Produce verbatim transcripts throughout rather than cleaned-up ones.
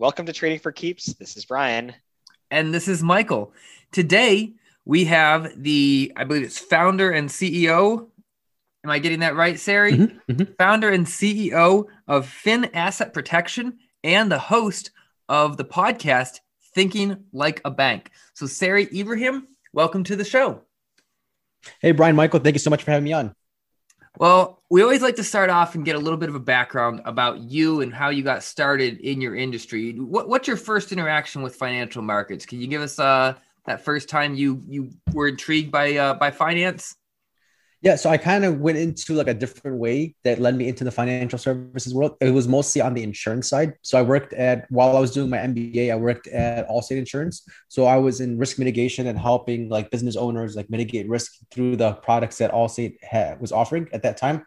Welcome to Trading for Keeps. This is Brian. And this is Michael. Today, we have the, I believe it's founder and C E O. Am I getting that right, Sari? Mm-hmm, mm-hmm. Founder and C E O of Fin Asset Protection and the host of the podcast, Thinking Like a Bank. So Sari Ibrahim, welcome to the show. Hey, Brian, Michael, thank you so much for having me on. Well, we always like to start off and get a little bit of a background about you and how you got started in your industry. What, what's your first interaction with financial markets? Can you give us uh, that first time you you were intrigued by uh, by finance? Yeah, so I kind of went into like a different way that led me into the financial services world. It was mostly on the insurance side. So I worked at, while I was doing my M B A, I worked at Allstate Insurance. So I was in risk mitigation and helping like business owners like mitigate risk through the products that Allstate had, was offering at that time.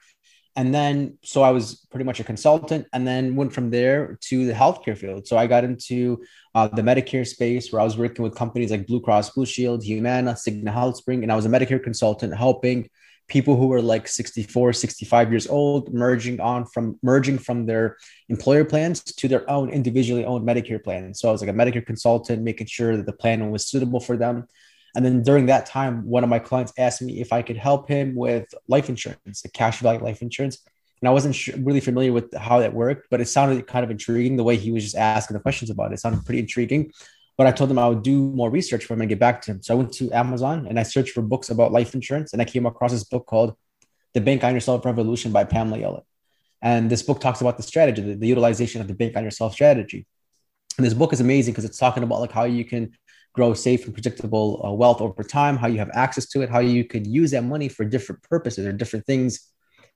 And then, so I was pretty much a consultant and then went from there to the healthcare field. So I got into uh, the Medicare space where I was working with companies like Blue Cross Blue Shield, Humana, Cigna HealthSpring, and I was a Medicare consultant helping people who were like sixty-four, sixty-five years old, merging on from merging from their employer plans to their own individually owned Medicare plan. So I was like a Medicare consultant, making sure that the plan was suitable for them. And then during that time, one of my clients asked me if I could help him with life insurance, a cash value life insurance. And I wasn't sure, really familiar with how that worked, but it sounded kind of intriguing the way he was just asking the questions about it. It sounded pretty intriguing. But I told him I would do more research for him and get back to him. So I went to Amazon and I searched for books about life insurance. And I came across this book called The Bank-On-Yourself Revolution by Pamela Yellett. And this book talks about the strategy, the, the utilization of the Bank-On-Yourself strategy. And this book is amazing because it's talking about like how you can grow safe and predictable uh, wealth over time, how you have access to it, how you could use that money for different purposes or different things.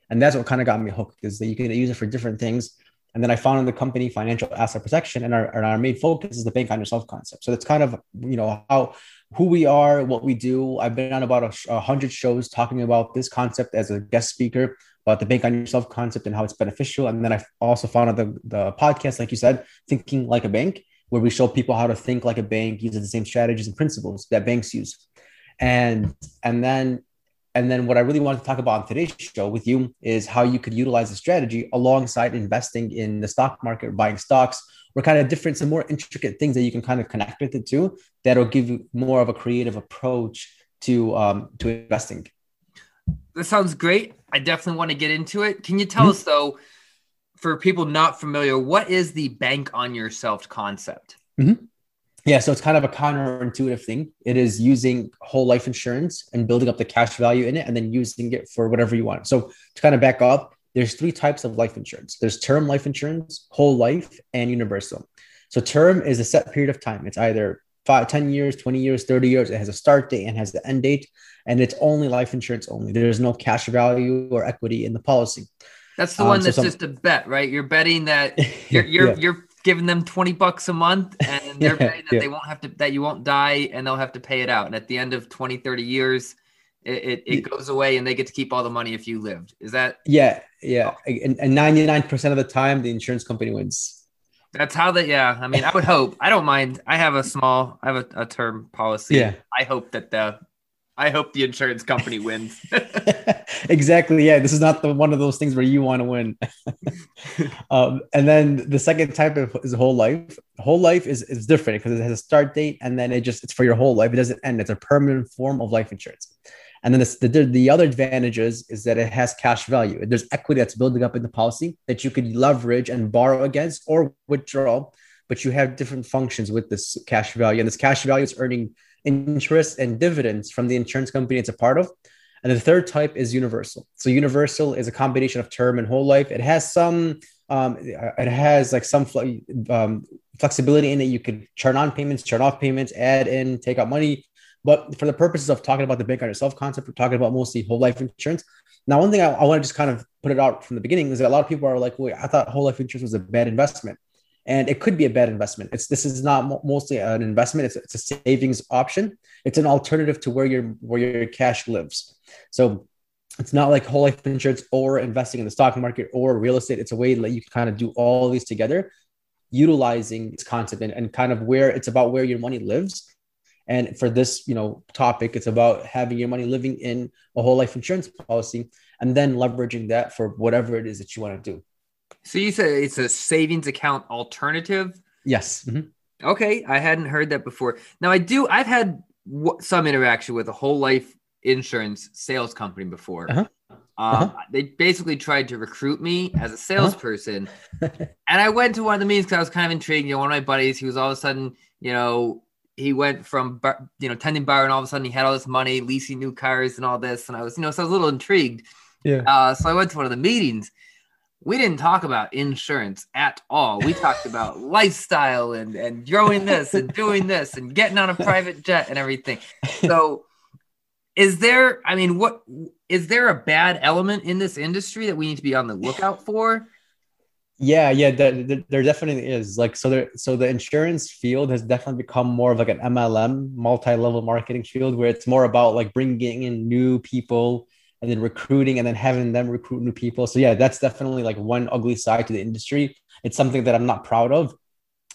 And that's what kind of got me hooked, is that you can use it for different things. And then I founded the company, Financial Asset Protection, and our, and our main focus is the bank on yourself concept. So that's kind of, you know, how, who we are, what we do. I've been on about a hundred shows talking about this concept as a guest speaker, about the bank on yourself concept and how it's beneficial. And then I also founded the, the podcast, like you said, Thinking Like a Bank, where we show people how to think like a bank using the same strategies and principles that banks use. And, and then And then what I really wanted to talk about on today's show with you is how you could utilize the strategy alongside investing in the stock market, buying stocks, or kind of different, some more intricate things that you can kind of connect with it to that'll give you more of a creative approach to um, to investing. That sounds great. I definitely want to get into it. Can you tell mm-hmm. us though, for people not familiar, what is the bank on yourself concept? Mm-hmm. Yeah, so it's kind of a counterintuitive thing. It is using whole life insurance and building up the cash value in it and then using it for whatever you want. So to kind of back up, there's three types of life insurance. There's term life insurance, whole life, and universal. So term is a set period of time. It's either five, ten years, twenty years, thirty years. It has a start date and has the end date. And it's only life insurance only. There's no cash value or equity in the policy. That's the one um, so that's some- just a bet, right? You're betting that you're you're yeah. you're giving them twenty bucks a month and they're yeah, paying that yeah. they won't have to, that you won't die and they'll have to pay it out. And at the end of twenty, thirty years, it, it, it goes away and they get to keep all the money if you lived. Is that? Yeah. Yeah. And, and ninety-nine percent of the time the insurance company wins. That's how they, yeah. I mean, I would hope, I don't mind. I have a small, I have a, a term policy. Yeah. I hope that the, I hope the insurance company wins. Exactly. Yeah. This is not the, one of those things where you want to win. um, and then the second type of, is whole life. Whole life is, is different because it has a start date and then it just, it's for your whole life. It doesn't end. It's a permanent form of life insurance. And then this, the, the other advantage is, is that it has cash value. There's equity that's building up in the policy that you could leverage and borrow against or withdraw, but you have different functions with this cash value. And this cash value is earning interest and dividends from the insurance company it's a part of. And the third type is universal. So universal is a combination of term and whole life. It has some, um, it has like some fl- um, flexibility in it. You could turn on payments, turn off payments, add in, take out money. But for the purposes of talking about the bank on yourself concept, we're talking about mostly whole life insurance. Now, one thing I, I want to just kind of put it out from the beginning is that a lot of people are like, wait, I thought whole life insurance was a bad investment. And it could be a bad investment. It's this is not mo- mostly an investment. It's, it's a savings option. It's an alternative to where your where your cash lives. So it's not like whole life insurance or investing in the stock market or real estate. It's a way that you can kind of do all of these together, utilizing this concept and, and kind of where it's about where your money lives. And for this, you know, topic, it's about having your money living in a whole life insurance policy and then leveraging that for whatever it is that you want to do. So you said it's a savings account alternative. Yes. Mm-hmm. Okay. I hadn't heard that before. Now I do, I've had w- some interaction with a whole life insurance sales company before. Uh-huh. Uh-huh. Uh, they basically tried to recruit me as a salesperson. Uh-huh. And I went to one of the meetings because I was kind of intrigued. You know, one of my buddies, he was all of a sudden, you know, he went from, bar, you know, tending bar and all of a sudden he had all this money, leasing new cars and all this. And I was, you know, so I was a little intrigued. Yeah. Uh, so I went to one of the meetings. We didn't talk about insurance at all. We talked about lifestyle and, and growing this and doing this and getting on a private jet and everything. So is there, I mean, what, is there a bad element in this industry that we need to be on the lookout for? Yeah, yeah, there, there definitely is. Like, so there, so the insurance field has definitely become more of like an M L M, multi-level marketing field, where it's more about like bringing in new people and then recruiting and then having them recruit new people. So yeah, that's definitely like one ugly side to the industry. It's something that I'm not proud of.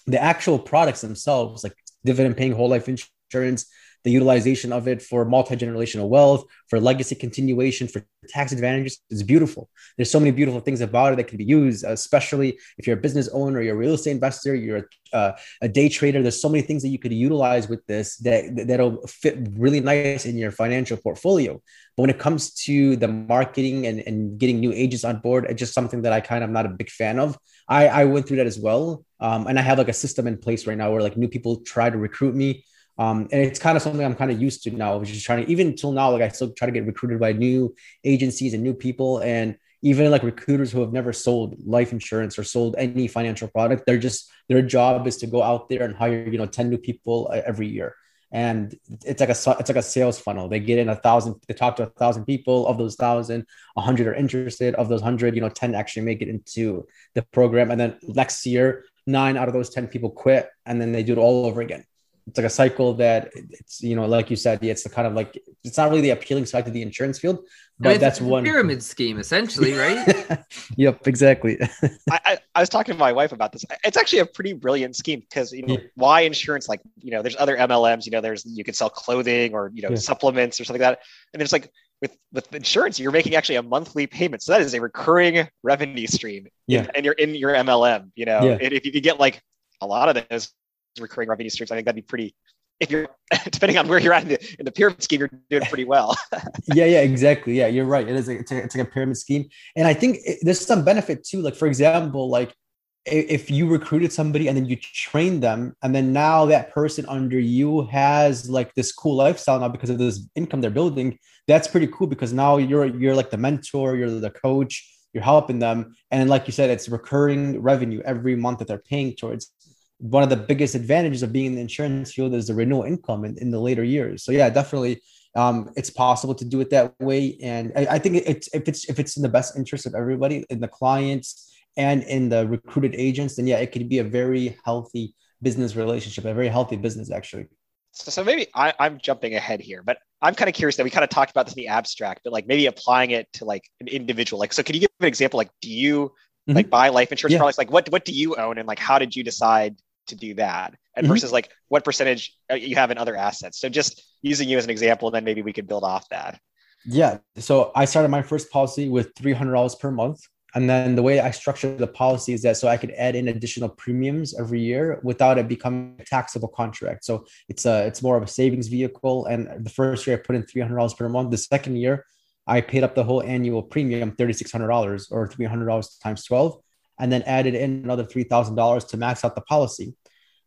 The actual products themselves, like dividend paying whole life insurance, the utilization of it for multi-generational wealth, for legacy continuation, for tax advantages, is beautiful. There's so many beautiful things about it that can be used, especially if you're a business owner, you're a real estate investor, you're a, uh, a day trader. There's so many things that you could utilize with this that, that'll fit really nice in your financial portfolio. But when it comes to the marketing and, and getting new agents on board, it's just something that I kind of am not a big fan of. I, I went through that as well. Um, and I have like a system in place right now where like new people try to recruit me. Um, and it's kind of something I'm kind of used to now, which is trying to, even until now, like I still try to get recruited by new agencies and new people. And even like recruiters who have never sold life insurance or sold any financial product, they're just, their job is to go out there and hire, you know, ten new people every year. And it's like a, it's like a sales funnel. They get in a thousand, they talk to a thousand people. Of those thousand, a hundred are interested. Of those hundred, you know, ten actually make it into the program. And then next year, nine out of those ten people quit, and then they do it all over again. It's like a cycle that it's, you know, like you said, it's the kind of like, it's not really the appealing side to the insurance field, but I mean, that's one pyramid scheme essentially, right? Yep, exactly. I, I, I was talking to my wife about this. It's actually a pretty brilliant scheme because, you know, yeah. why insurance? Like, you know, there's other M L Ms, you know, there's, you can sell clothing or, you know, yeah. supplements or something like that. And it's like, with, with insurance, you're making actually a monthly payment. So that is a recurring revenue stream. Yeah. And you're in your M L M, you know, yeah. and if you could get like a lot of those recurring revenue streams, I think that'd be pretty, if you're depending on where you're at in the, in the pyramid scheme, you're doing pretty well. yeah, yeah, exactly. Yeah, you're right. It is. A, it's, a, it's like a pyramid scheme. And I think it, there's some benefit too. Like, for example, like if you recruited somebody and then you train them, and then now that person under you has like this cool lifestyle now because of this income they're building, that's pretty cool because now you're, you're like the mentor, you're the coach, you're helping them. And like you said, it's recurring revenue every month that they're paying towards. One of the biggest advantages of being in the insurance field is the renewal income in, in the later years. So yeah, definitely, um, it's possible to do it that way. And I, I think it's, if it's, if it's in the best interest of everybody, in the clients and in the recruited agents, then yeah, it could be a very healthy business relationship, a very healthy business actually. So, so maybe I, I'm jumping ahead here, but I'm kind of curious that we kind of talked about this in the abstract, but like maybe applying it to like an individual. Like, so could you give an example? Like, do you mm-hmm. like buy life insurance yeah. products? Like what, what do you own? And like, how did you decide to do that, and versus mm-hmm. like what percentage you have in other assets? So just using you as an example, and then maybe we could build off that. Yeah. So I started my first policy with three hundred dollars per month. And then the way I structured the policy is that so I could add in additional premiums every year without it becoming a taxable contract. So it's a, it's more of a savings vehicle. And the first year I put in three hundred dollars per month. The second year I paid up the whole annual premium, three thousand six hundred dollars or three hundred dollars times twelve, and then added in another three thousand dollars to max out the policy.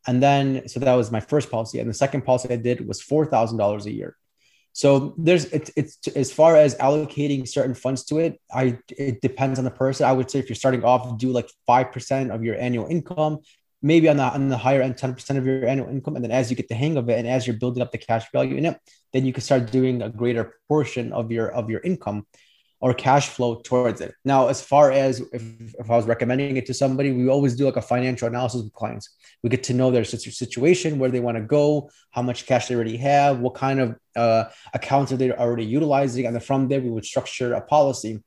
And then, so that was my first policy. And the second policy I did was four thousand dollars a year. So there's, it's, it's, as far as allocating certain funds to it, I, it depends on the person. I would say if you're starting off, do like five percent of your annual income, maybe on the, on the higher end, ten percent of your annual income. And then as you get the hang of it, and as you're building up the cash value in it, then you can start doing a greater portion of your, of your income or cash flow towards it. Now, as far as if, if I was recommending it to somebody, we always do like a financial analysis with clients. We get to know their situation, where they want to go, how much cash they already have, what kind of uh, accounts are they already utilizing. And then from there, we would structure a policy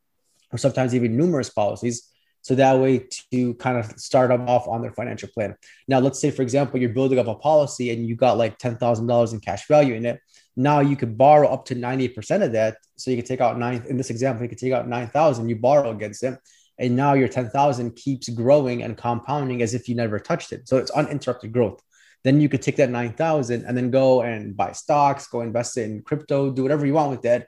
or sometimes even numerous policies. So that way to kind of start them off on their financial plan. Now, let's say, for example, you're building up a policy and you got like ten thousand dollars in cash value in it. Now you could borrow up to ninety percent of that. So you could take out nine, in this example, you could take out nine thousand, you borrow against it. And now your ten thousand keeps growing and compounding as if you never touched it. So it's uninterrupted growth. Then you could take that nine thousand and then go and buy stocks, go invest in crypto, do whatever you want with that.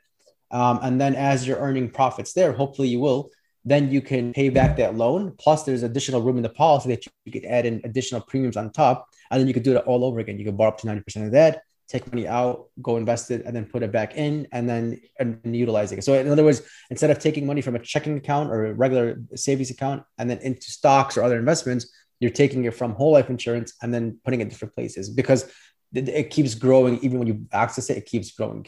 Um, and then as you're earning profits there, hopefully you will, then you can pay back that loan. Plus there's additional room in the policy that you could add in additional premiums on top. And then you could do it all over again. You could borrow up to ninety percent of that, take money out, go invest it, and then put it back in, and then and utilizing it. So in other words, instead of taking money from a checking account or a regular savings account and then into stocks or other investments, you're taking it from whole life insurance and then putting it in different places because it keeps growing. Even when you access it, it keeps growing.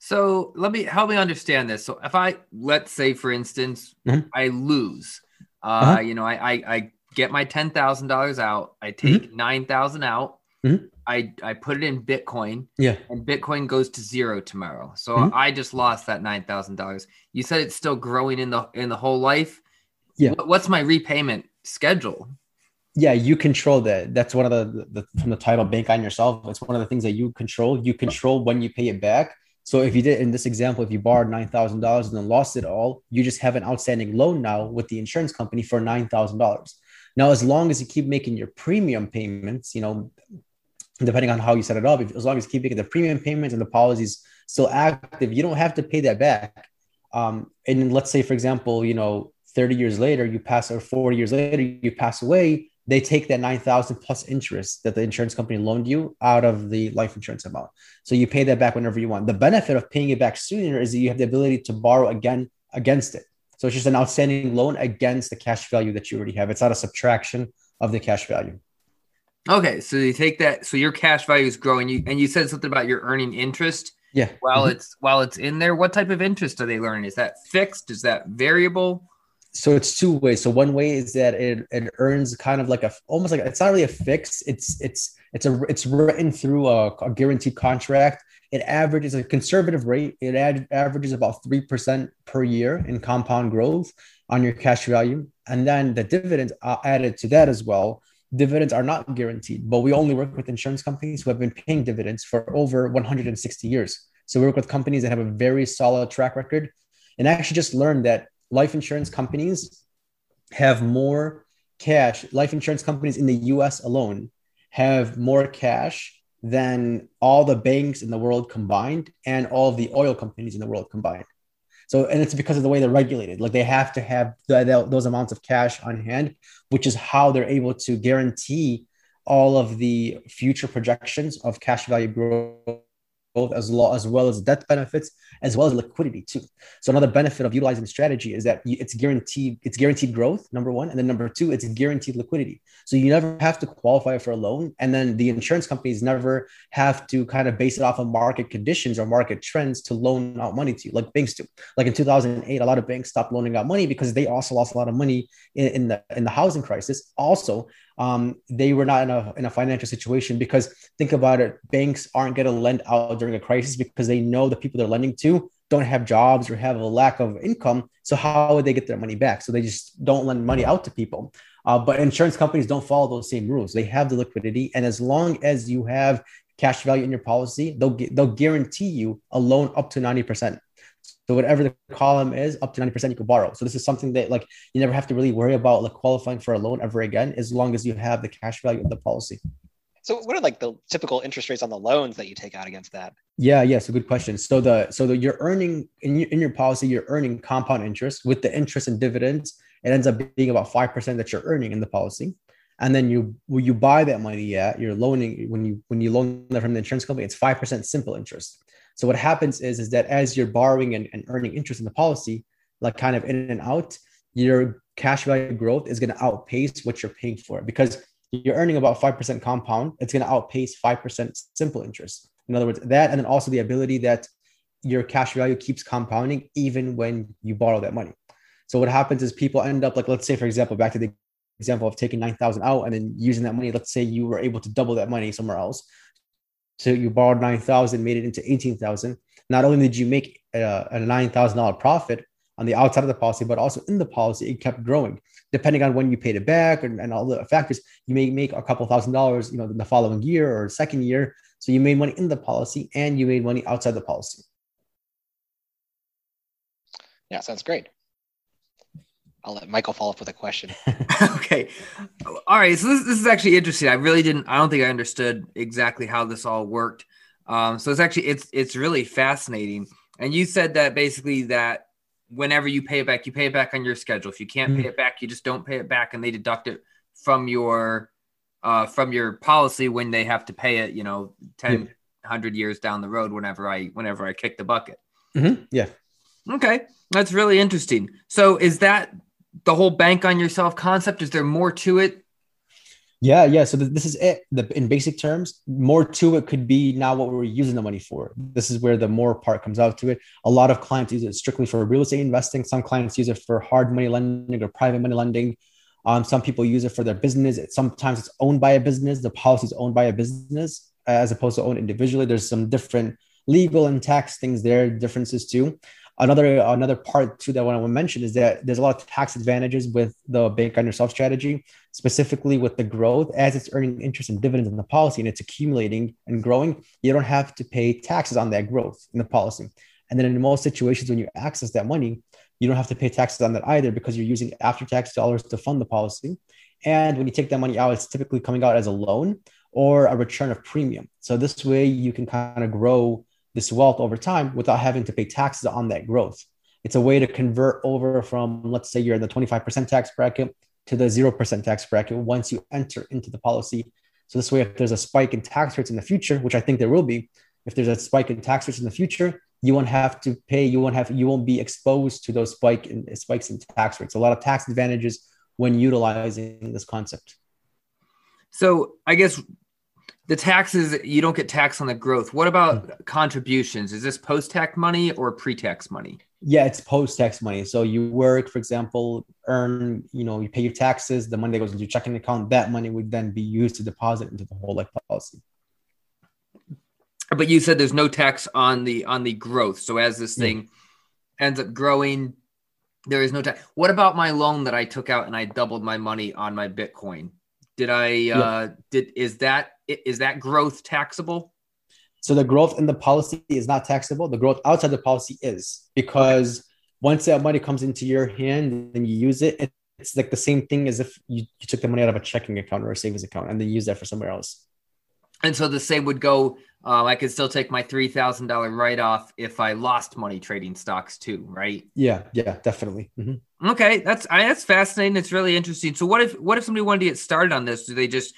So let me, help me understand this. So if I, let's say for instance, mm-hmm. I lose, uh, uh-huh. you know, I, I, I get my ten thousand dollars out, I take mm-hmm. nine thousand out, mm-hmm. I, I put it in Bitcoin, yeah, and Bitcoin goes to zero tomorrow. So mm-hmm. I just lost that nine thousand dollars. You said it's still growing in the, in the whole life. Yeah. What, what's my repayment schedule? Yeah, you control that. That's one of the, the, from the title, Bank on Yourself. It's one of the things that you control. You control when you pay it back. So if you did, in this example, if you borrowed nine thousand dollars and then lost it all, you just have an outstanding loan now with the insurance company for nine thousand dollars. Now, as long as you keep making your premium payments, you know, depending on how you set it up, if, as long as you keep making the premium payments and the policy's still active, you don't have to pay that back. Um, and then let's say, for example, you know, thirty years later, you pass, or forty years later, you pass away. They take that nine thousand plus interest that the insurance company loaned you out of the life insurance amount. So you pay that back whenever you want. The benefit of paying it back sooner is that you have the ability to borrow again against it. So it's just an outstanding loan against the cash value that you already have. It's not a subtraction of the cash value. Okay. So you take that. So your cash value is growing. You, and you said something about you're earning interest. Yeah. While mm-hmm. it's, while it's in there, what type of interest are they earning? Is that fixed? Is that variable? So it's two ways. So one way is that it, it earns kind of like a, almost like, it's not really a fix. It's, it's, it's a, it's written through a, a guaranteed contract. It averages a conservative rate. It ad, averages about three percent per year in compound growth on your cash value. And then the dividends are added to that as well. Dividends are not guaranteed, but we only work with insurance companies who have been paying dividends for over one hundred sixty years. So we work with companies that have a very solid track record. And I actually just learned that life insurance companies have more cash. Life insurance companies in the U S alone have more cash than all the banks in the world combined and all of the oil companies in the world combined. So, and it's because of the way they're regulated. Like they have to have the, the, those amounts of cash on hand, which is how they're able to guarantee all of the future projections of cash value growth, both as well as well as death benefits, as well as liquidity too. So another benefit of utilizing the strategy is that it's guaranteed, it's guaranteed growth, number one. And then number two, it's guaranteed liquidity. So you never have to qualify for a loan. And then the insurance companies never have to kind of base it off of market conditions or market trends to loan out money to you, like banks do. Like in two thousand eight, a lot of banks stopped loaning out money because they also lost a lot of money in, in the in the housing crisis. Also, Um, they were not in a, in a financial situation because think about it, banks aren't going to lend out during a crisis because they know the people they're lending to don't have jobs or have a lack of income. So how would they get their money back? So they just don't lend money out to people. Uh, but insurance companies don't follow those same rules. They have the liquidity. And as long as you have cash value in your policy, they'll, gu- they'll guarantee you a loan up to ninety percent. So whatever the column is, up to ninety percent you can borrow. So this is something that like you never have to really worry about like qualifying for a loan ever again, as long as you have the cash value of the policy. So what are like the typical interest rates on the loans that you take out against that? Yeah, yeah, so good question. So the so the, you're earning in your, in your policy, you're earning compound interest with the interest and dividends. It ends up being about five percent that you're earning in the policy. And then you you buy that money, yeah, you're loaning when you when you loan that from the insurance company, it's five percent simple interest. So what happens is, is that as you're borrowing and, and earning interest in the policy, like kind of in and out, your cash value growth is going to outpace what you're paying for because you're earning about five percent compound. It's going to outpace five percent simple interest. In other words, that, and then also the ability that your cash value keeps compounding even when you borrow that money. So what happens is people end up like, let's say, for example, back to the example of taking nine thousand out and then using that money. Let's say you were able to double that money somewhere else. So you borrowed nine thousand, made it into eighteen thousand. Not only did you make a, a nine thousand dollars profit on the outside of the policy, but also in the policy, it kept growing. Depending on when you paid it back and, and all the factors, you may make a couple thousand dollars, you know, in the following year or second year. So you made money in the policy and you made money outside the policy. Yeah, sounds great. I'll let Michael follow up with a question. Okay. All right. So this, this is actually interesting. I really didn't, I don't think I understood exactly how this all worked. Um, so it's actually, it's, it's really fascinating. And you said that basically that whenever you pay it back, you pay it back on your schedule. If you can't mm-hmm. pay it back, you just don't pay it back and they deduct it from your, uh, from your policy when they have to pay it, you know, ten, yeah. hundred years down the road, whenever I, whenever I kick the bucket. Mm-hmm. Yeah. Okay. That's really interesting. So is that the whole bank on yourself concept? Is there more to it? Yeah. Yeah. So th- this is it. The, in basic terms, more to it could be now what we're using the money for. This is where the more part comes out to it. A lot of clients use it strictly for real estate investing. Some clients use it for hard money lending or private money lending. Um, some people use it for their business. It, sometimes it's owned by a business. The policy is owned by a business as opposed to owned individually. There's some different legal and tax things there, differences too. Another another part too that I want to mention is that there's a lot of tax advantages with the bank on yourself strategy, specifically with the growth as it's earning interest and dividends in the policy and it's accumulating and growing. You don't have to pay taxes on that growth in the policy. And then in most situations when you access that money, you don't have to pay taxes on that either because you're using after-tax dollars to fund the policy. And when you take that money out, it's typically coming out as a loan or a return of premium. So this way you can kind of grow this wealth over time without having to pay taxes on that growth. It's a way to convert over from, let's say you're in the twenty-five percent tax bracket to the zero percent tax bracket once you enter into the policy. So this way, if there's a spike in tax rates in the future, which I think there will be, if there's a spike in tax rates in the future, you won't have to pay, you won't have, you won't be exposed to those spike in, spikes in tax rates. A lot of tax advantages when utilizing this concept. So I guess the taxes, you don't get taxed on the growth. What about contributions? Is this post-tax money or pre-tax money? Yeah, it's post-tax money. So you work, for example, earn, you know, you pay your taxes, the money that goes into your checking account, that money would then be used to deposit into the whole life policy. But you said there's no tax on the on the growth. So as this thing yeah. ends up growing, there is no tax. What about my loan that I took out and I doubled my money on my Bitcoin? Did I, uh, yeah. did, is that, is that growth taxable? So the growth in the policy is not taxable. The growth outside the policy is, because once that money comes into your hand and you use it, it's like the same thing as if you, you took the money out of a checking account or a savings account and then use that for somewhere else. And so the same would go, um, I could still take my three thousand dollars write-off if I lost money trading stocks too, right? Yeah, yeah, definitely. Mm-hmm. Okay, that's I, that's fascinating. It's really interesting. So what if what if somebody wanted to get started on this? Do they just,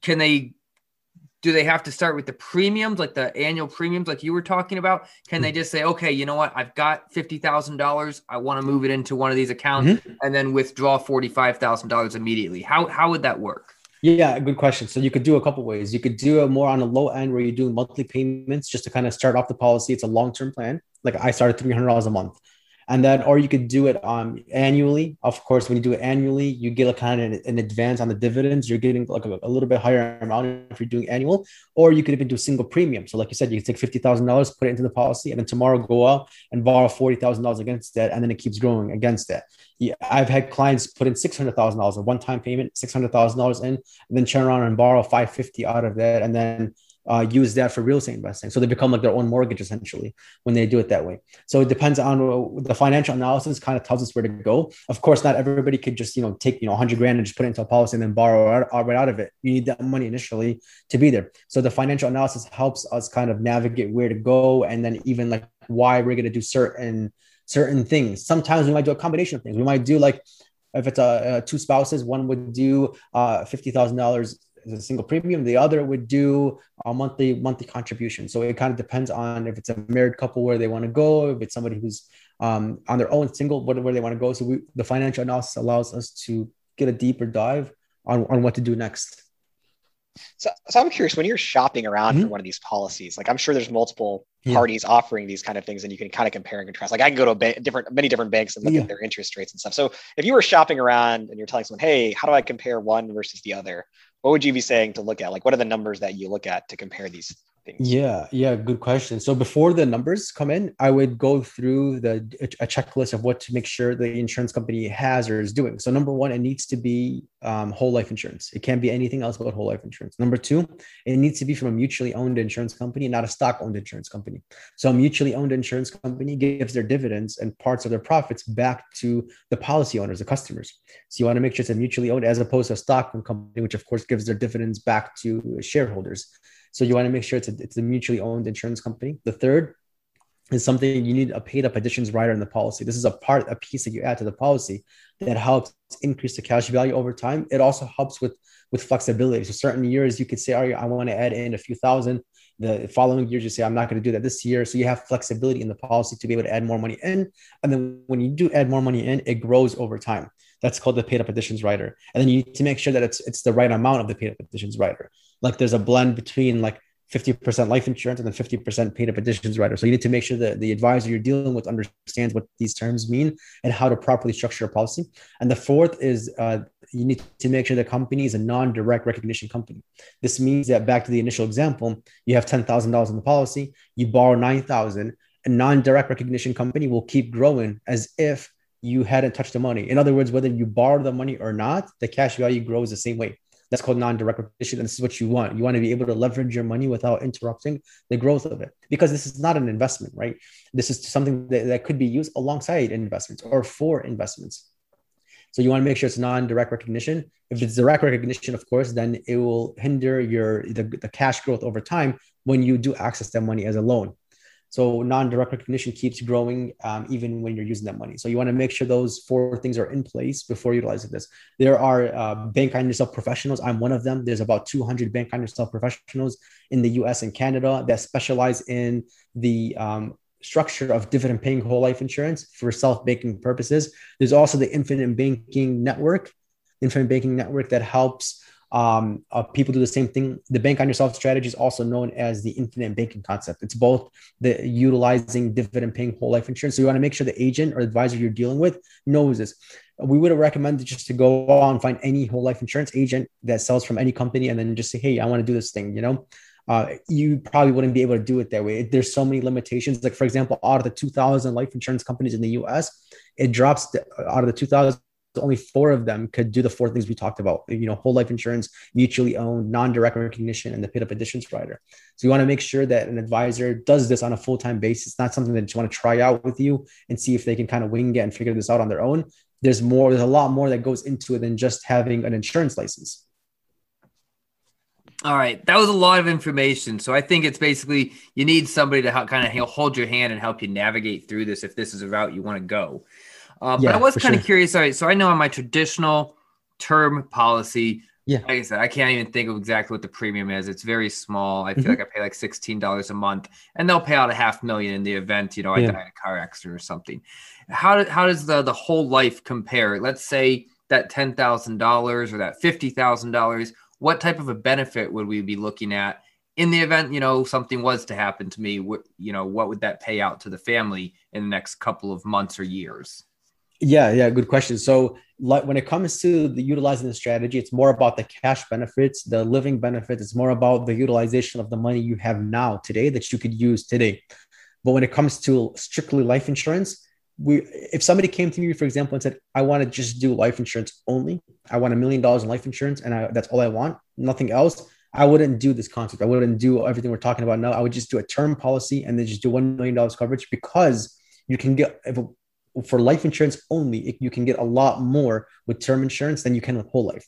can they, do they have to start with the premiums, like the annual premiums like you were talking about? Can mm-hmm. they just say, okay, you know what? I've got fifty thousand dollars. I want to move it into one of these accounts mm-hmm. and then withdraw forty-five thousand dollars immediately. How How would that work? Yeah, good question. So you could do a couple ways. You could do it more on a low end where you do monthly payments just to kind of start off the policy. It's a long-term plan. Like I started three hundred dollars a month. And then, or you could do it um, annually. Of course, when you do it annually, you get a kind of an, an advance on the dividends. You're getting like a, a little bit higher amount if you're doing annual, or you could even do single premium. So like you said, you can take fifty thousand dollars, put it into the policy, and then tomorrow go out and borrow forty thousand dollars against that. And then it keeps growing against that. Yeah, I've had clients put in six hundred thousand dollars, a one-time payment, six hundred thousand dollars in, and then turn around and borrow five hundred fifty thousand dollars out of that. And then Uh, use that for real estate investing. So they become like their own mortgage essentially when they do it that way. So it depends on uh, the financial analysis kind of tells us where to go. Of course, not everybody could just, you know, take, you know, a hundred grand and just put it into a policy and then borrow out, out right out of it. You need that money initially to be there. So the financial analysis helps us kind of navigate where to go. And then even like why we're going to do certain, certain things. Sometimes we might do a combination of things. We might do like, if it's uh, two spouses, one would do uh, fifty thousand dollars as a single premium, the other would do a monthly monthly contribution. So it kind of depends on if it's a married couple where they want to go, if it's somebody who's um, on their own single, where they want to go. So we, the financial analysis allows us to get a deeper dive on, on what to do next. So, so I'm curious, when you're shopping around mm-hmm. for one of these policies, like I'm sure there's multiple yeah. parties offering these kind of things and you can kind of compare and contrast. Like I can go to a ba- different, many different banks and look yeah. at their interest rates and stuff. So if you were shopping around and you're telling someone, hey, how do I compare one versus the other? What would you be saying to look at? Like, what are the numbers that you look at to compare these things? Yeah, yeah, good question. So before the numbers come in, I would go through the a checklist of what to make sure the insurance company has or is doing. So number one, it needs to be um, whole life insurance. It can't be anything else but whole life insurance. Number two, it needs to be from a mutually owned insurance company, not a stock-owned insurance company. So a mutually owned insurance company gives their dividends and parts of their profits back to the policy owners, the customers. So you want to make sure it's a mutually owned as opposed to a stock company, which of course gives their dividends back to shareholders. So you want to make sure it's a, it's a mutually owned insurance company. The third is something you need a paid up additions rider in the policy. This is a part, a piece that you add to the policy that helps increase the cash value over time. It also helps with, with flexibility. So certain years you could say, all right, I want to add in a few thousand. The following years you say, I'm not going to do that this year. So you have flexibility in the policy to be able to add more money in. And then when you do add more money in, it grows over time. That's called the paid up additions rider. And then you need to make sure that it's it's the right amount of the paid up additions rider. Like there's a blend between like fifty percent life insurance and then fifty percent paid up additions rider. So you need to make sure that the advisor you're dealing with understands what these terms mean and how to properly structure a policy. And the fourth is uh, you need to make sure the company is a non-direct recognition company. This means that back to the initial example, you have ten thousand dollars in the policy, you borrow nine thousand dollars, a non-direct recognition company will keep growing as if you hadn't touched the money. In other words, whether you borrow the money or not, the cash value grows the same way. That's called non-direct recognition. And this is what you want. You want to be able to leverage your money without interrupting the growth of it, because this is not an investment, right? This is something that, that could be used alongside investments or for investments. So you want to make sure it's non-direct recognition. If it's direct recognition, of course, then it will hinder your the, the cash growth over time when you do access that money as a loan. So non-direct recognition keeps growing um, even when you're using that money. So you want to make sure those four things are in place before utilizing this. There are uh, bank-on-yourself professionals. I'm one of them. There's about two hundred bank-on-yourself professionals in the U S and Canada that specialize in the um, structure of dividend-paying whole life insurance for self-banking purposes. There's also the Infinite Banking Network, Infinite Banking Network that helps Um, uh, people do the same thing. The bank on yourself strategy is also known as the infinite banking concept. It's both the utilizing dividend paying whole life insurance. So you want to make sure the agent or advisor you're dealing with knows this. We would recommend just to go on and find any whole life insurance agent that sells from any company and then just say, hey, I want to do this thing, you know. Uh, you probably wouldn't be able to do it that way. There's so many limitations. Like, for example, out of the two thousand life insurance companies in the U S, it drops the, out of the two thousand, only four of them could do the four things we talked about, you know, whole life insurance, mutually owned, non-direct recognition, and the paid up additions rider. So you want to make sure that an advisor does this on a full-time basis. It's not something that they just want to try out with you and see if they can kind of wing it and figure this out on their own. There's more, there's a lot more that goes into it than just having an insurance license. All right. That was a lot of information. So I think it's basically, you need somebody to help, kind of hold your hand and help you navigate through this if this is a route you want to go. Uh, yeah, but I was kind of sure. curious. All right. So I know on my traditional term policy, yeah. like I said, I can't even think of exactly what the premium is. It's very small. I feel mm-hmm. like I pay like sixteen dollars a month, and they'll pay out a half million in the event, you know, I yeah. die in a car accident or something. How, how does the, the whole life compare? Let's say that ten thousand dollars or that fifty thousand dollars, what type of a benefit would we be looking at in the event, you know, something was to happen to me? What, you know, what would that pay out to the family in the next couple of months or years? Yeah, yeah, good question. So like, when it comes to the utilizing the strategy, it's more about the cash benefits, the living benefits. It's more about the utilization of the money you have now today that you could use today. But when it comes to strictly life insurance, we if somebody came to me, for example, and said, I want to just do life insurance only. I want a million dollars in life insurance, and I, that's all I want, nothing else. I wouldn't do this concept. I wouldn't do everything we're talking about now. I would just do a term policy and then just do one million dollars coverage, because you can get... If a, for life insurance only, you can get a lot more with term insurance than you can with whole life.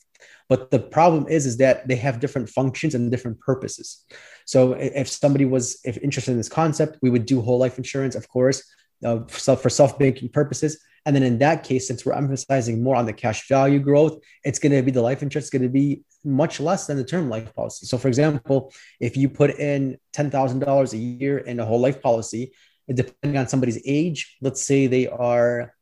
But the problem is, is that they have different functions and different purposes. So if somebody was if interested in this concept, we would do whole life insurance, of course, uh, for self-banking purposes. And then in that case, since we're emphasizing more on the cash value growth, it's going to be the life insurance going to be much less than the term life policy. So for example, if you put in ten thousand dollars a year in a whole life policy, depending on somebody's age, let's say they are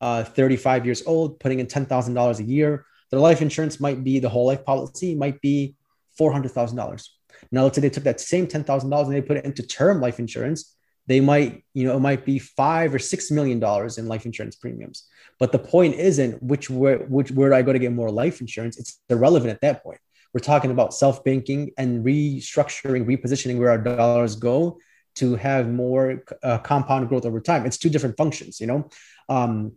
uh, thirty-five years old, putting in ten thousand dollars a year, their life insurance might be, the whole life policy might be four hundred thousand dollars. Now, let's say they took that same ten thousand dollars and they put it into term life insurance. They might, you know, it might be five or six million dollars in life insurance premiums. But the point isn't which, where, which, where do I go to get more life insurance? It's irrelevant at that point. We're talking about self-banking and restructuring, repositioning where our dollars go to have more uh, compound growth over time. It's two different functions, you know. Um,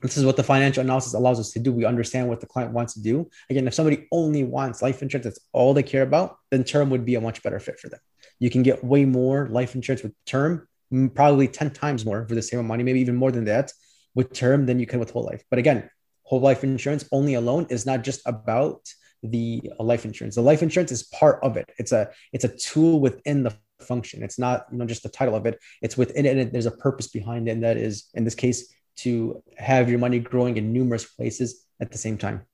this is what the financial analysis allows us to do. We understand what the client wants to do. Again, if somebody only wants life insurance, that's all they care about, then term would be a much better fit for them. You can get way more life insurance with term, probably ten times more for the same amount of money, maybe even more than that with term than you can with whole life. But again, whole life insurance only alone is not just about the life insurance. The life insurance is part of it. It's a, it's a tool within the function. It's not, you know, just the title of it. It's within it. And there's a purpose behind it. And that is, in this case, to have your money growing in numerous places at the same time.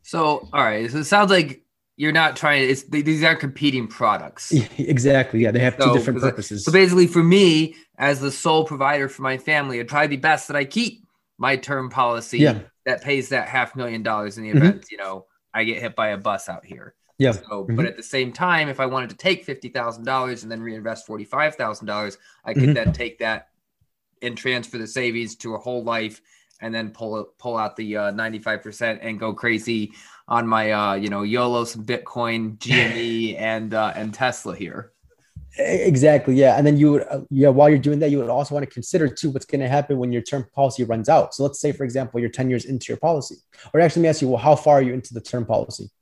So, all right. So it sounds like you're not trying, it's, these aren't competing products. Exactly. Yeah. They have so, two different purposes. So basically for me, as the sole provider for my family, it'd probably be best that I keep my term policy yeah. that pays that half million dollars in the event, mm-hmm. you know, I get hit by a bus out here. Yeah. So, mm-hmm. But at the same time, if I wanted to take fifty thousand dollars and then reinvest forty-five thousand dollars, I could mm-hmm. then take that and transfer the savings to a whole life and then pull pull out the uh, ninety-five percent and go crazy on my, uh, you know, YOLO, some Bitcoin, G M E, and uh, and Tesla here. Exactly. Yeah. And then you would, uh, yeah, while you're doing that, you would also want to consider too, what's going to happen when your term policy runs out. So let's say, for example, you're ten years into your policy, or actually let me ask you, well, how far are you into the term policy?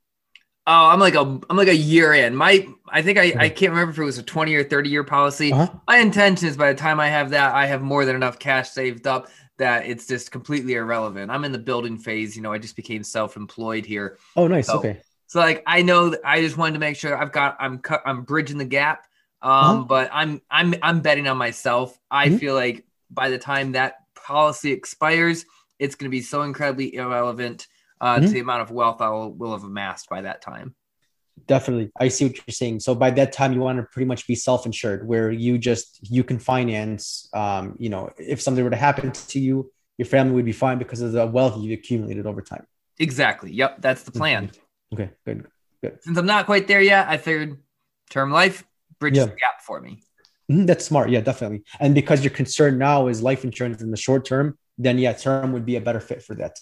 Oh, I'm like a, I'm like a year in. My, I think I, I can't remember if it was a twenty or thirty year policy. Uh-huh. My intention is by the time I have that, I have more than enough cash saved up that it's just completely irrelevant. I'm in the building phase. You know, I just became self-employed here. Oh, nice. So, okay. So like, I know that I just wanted to make sure I've got, I'm cu- I'm bridging the gap. Um, uh-huh. But I'm, I'm, I'm betting on myself. I mm-hmm. feel like by the time that policy expires, it's going to be so incredibly irrelevant uh, mm-hmm. to the amount of wealth I will, will have amassed by that time. Definitely. I see what you're saying. So by that time, you want to pretty much be self-insured where you just, you can finance, um, you know, if something were to happen to you, your family would be fine because of the wealth you've accumulated over time. Exactly. Yep. That's the plan. Okay. Good. Good. Since I'm not quite there yet, I figured term life bridges yeah. the gap for me. Mm-hmm. That's smart. Yeah, definitely. And because your concern now is life insurance in the short term, then yeah, term would be a better fit for that.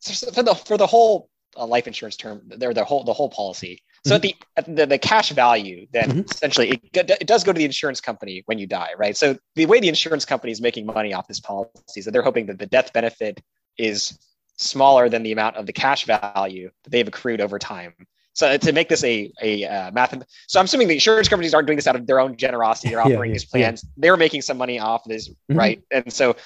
So for the, for the whole uh, life insurance term, there, the whole, the whole policy. So mm-hmm. at the, the, the cash value, then mm-hmm. essentially it, it does go to the insurance company when you die, right? So the way the insurance company is making money off this policy is that they're hoping that the death benefit is smaller than the amount of the cash value that they've accrued over time. So to make this a, a uh, math, so I'm assuming the insurance companies aren't doing this out of their own generosity. They're offering yeah, these plans. Yeah. They're making some money off this, mm-hmm. right? And so,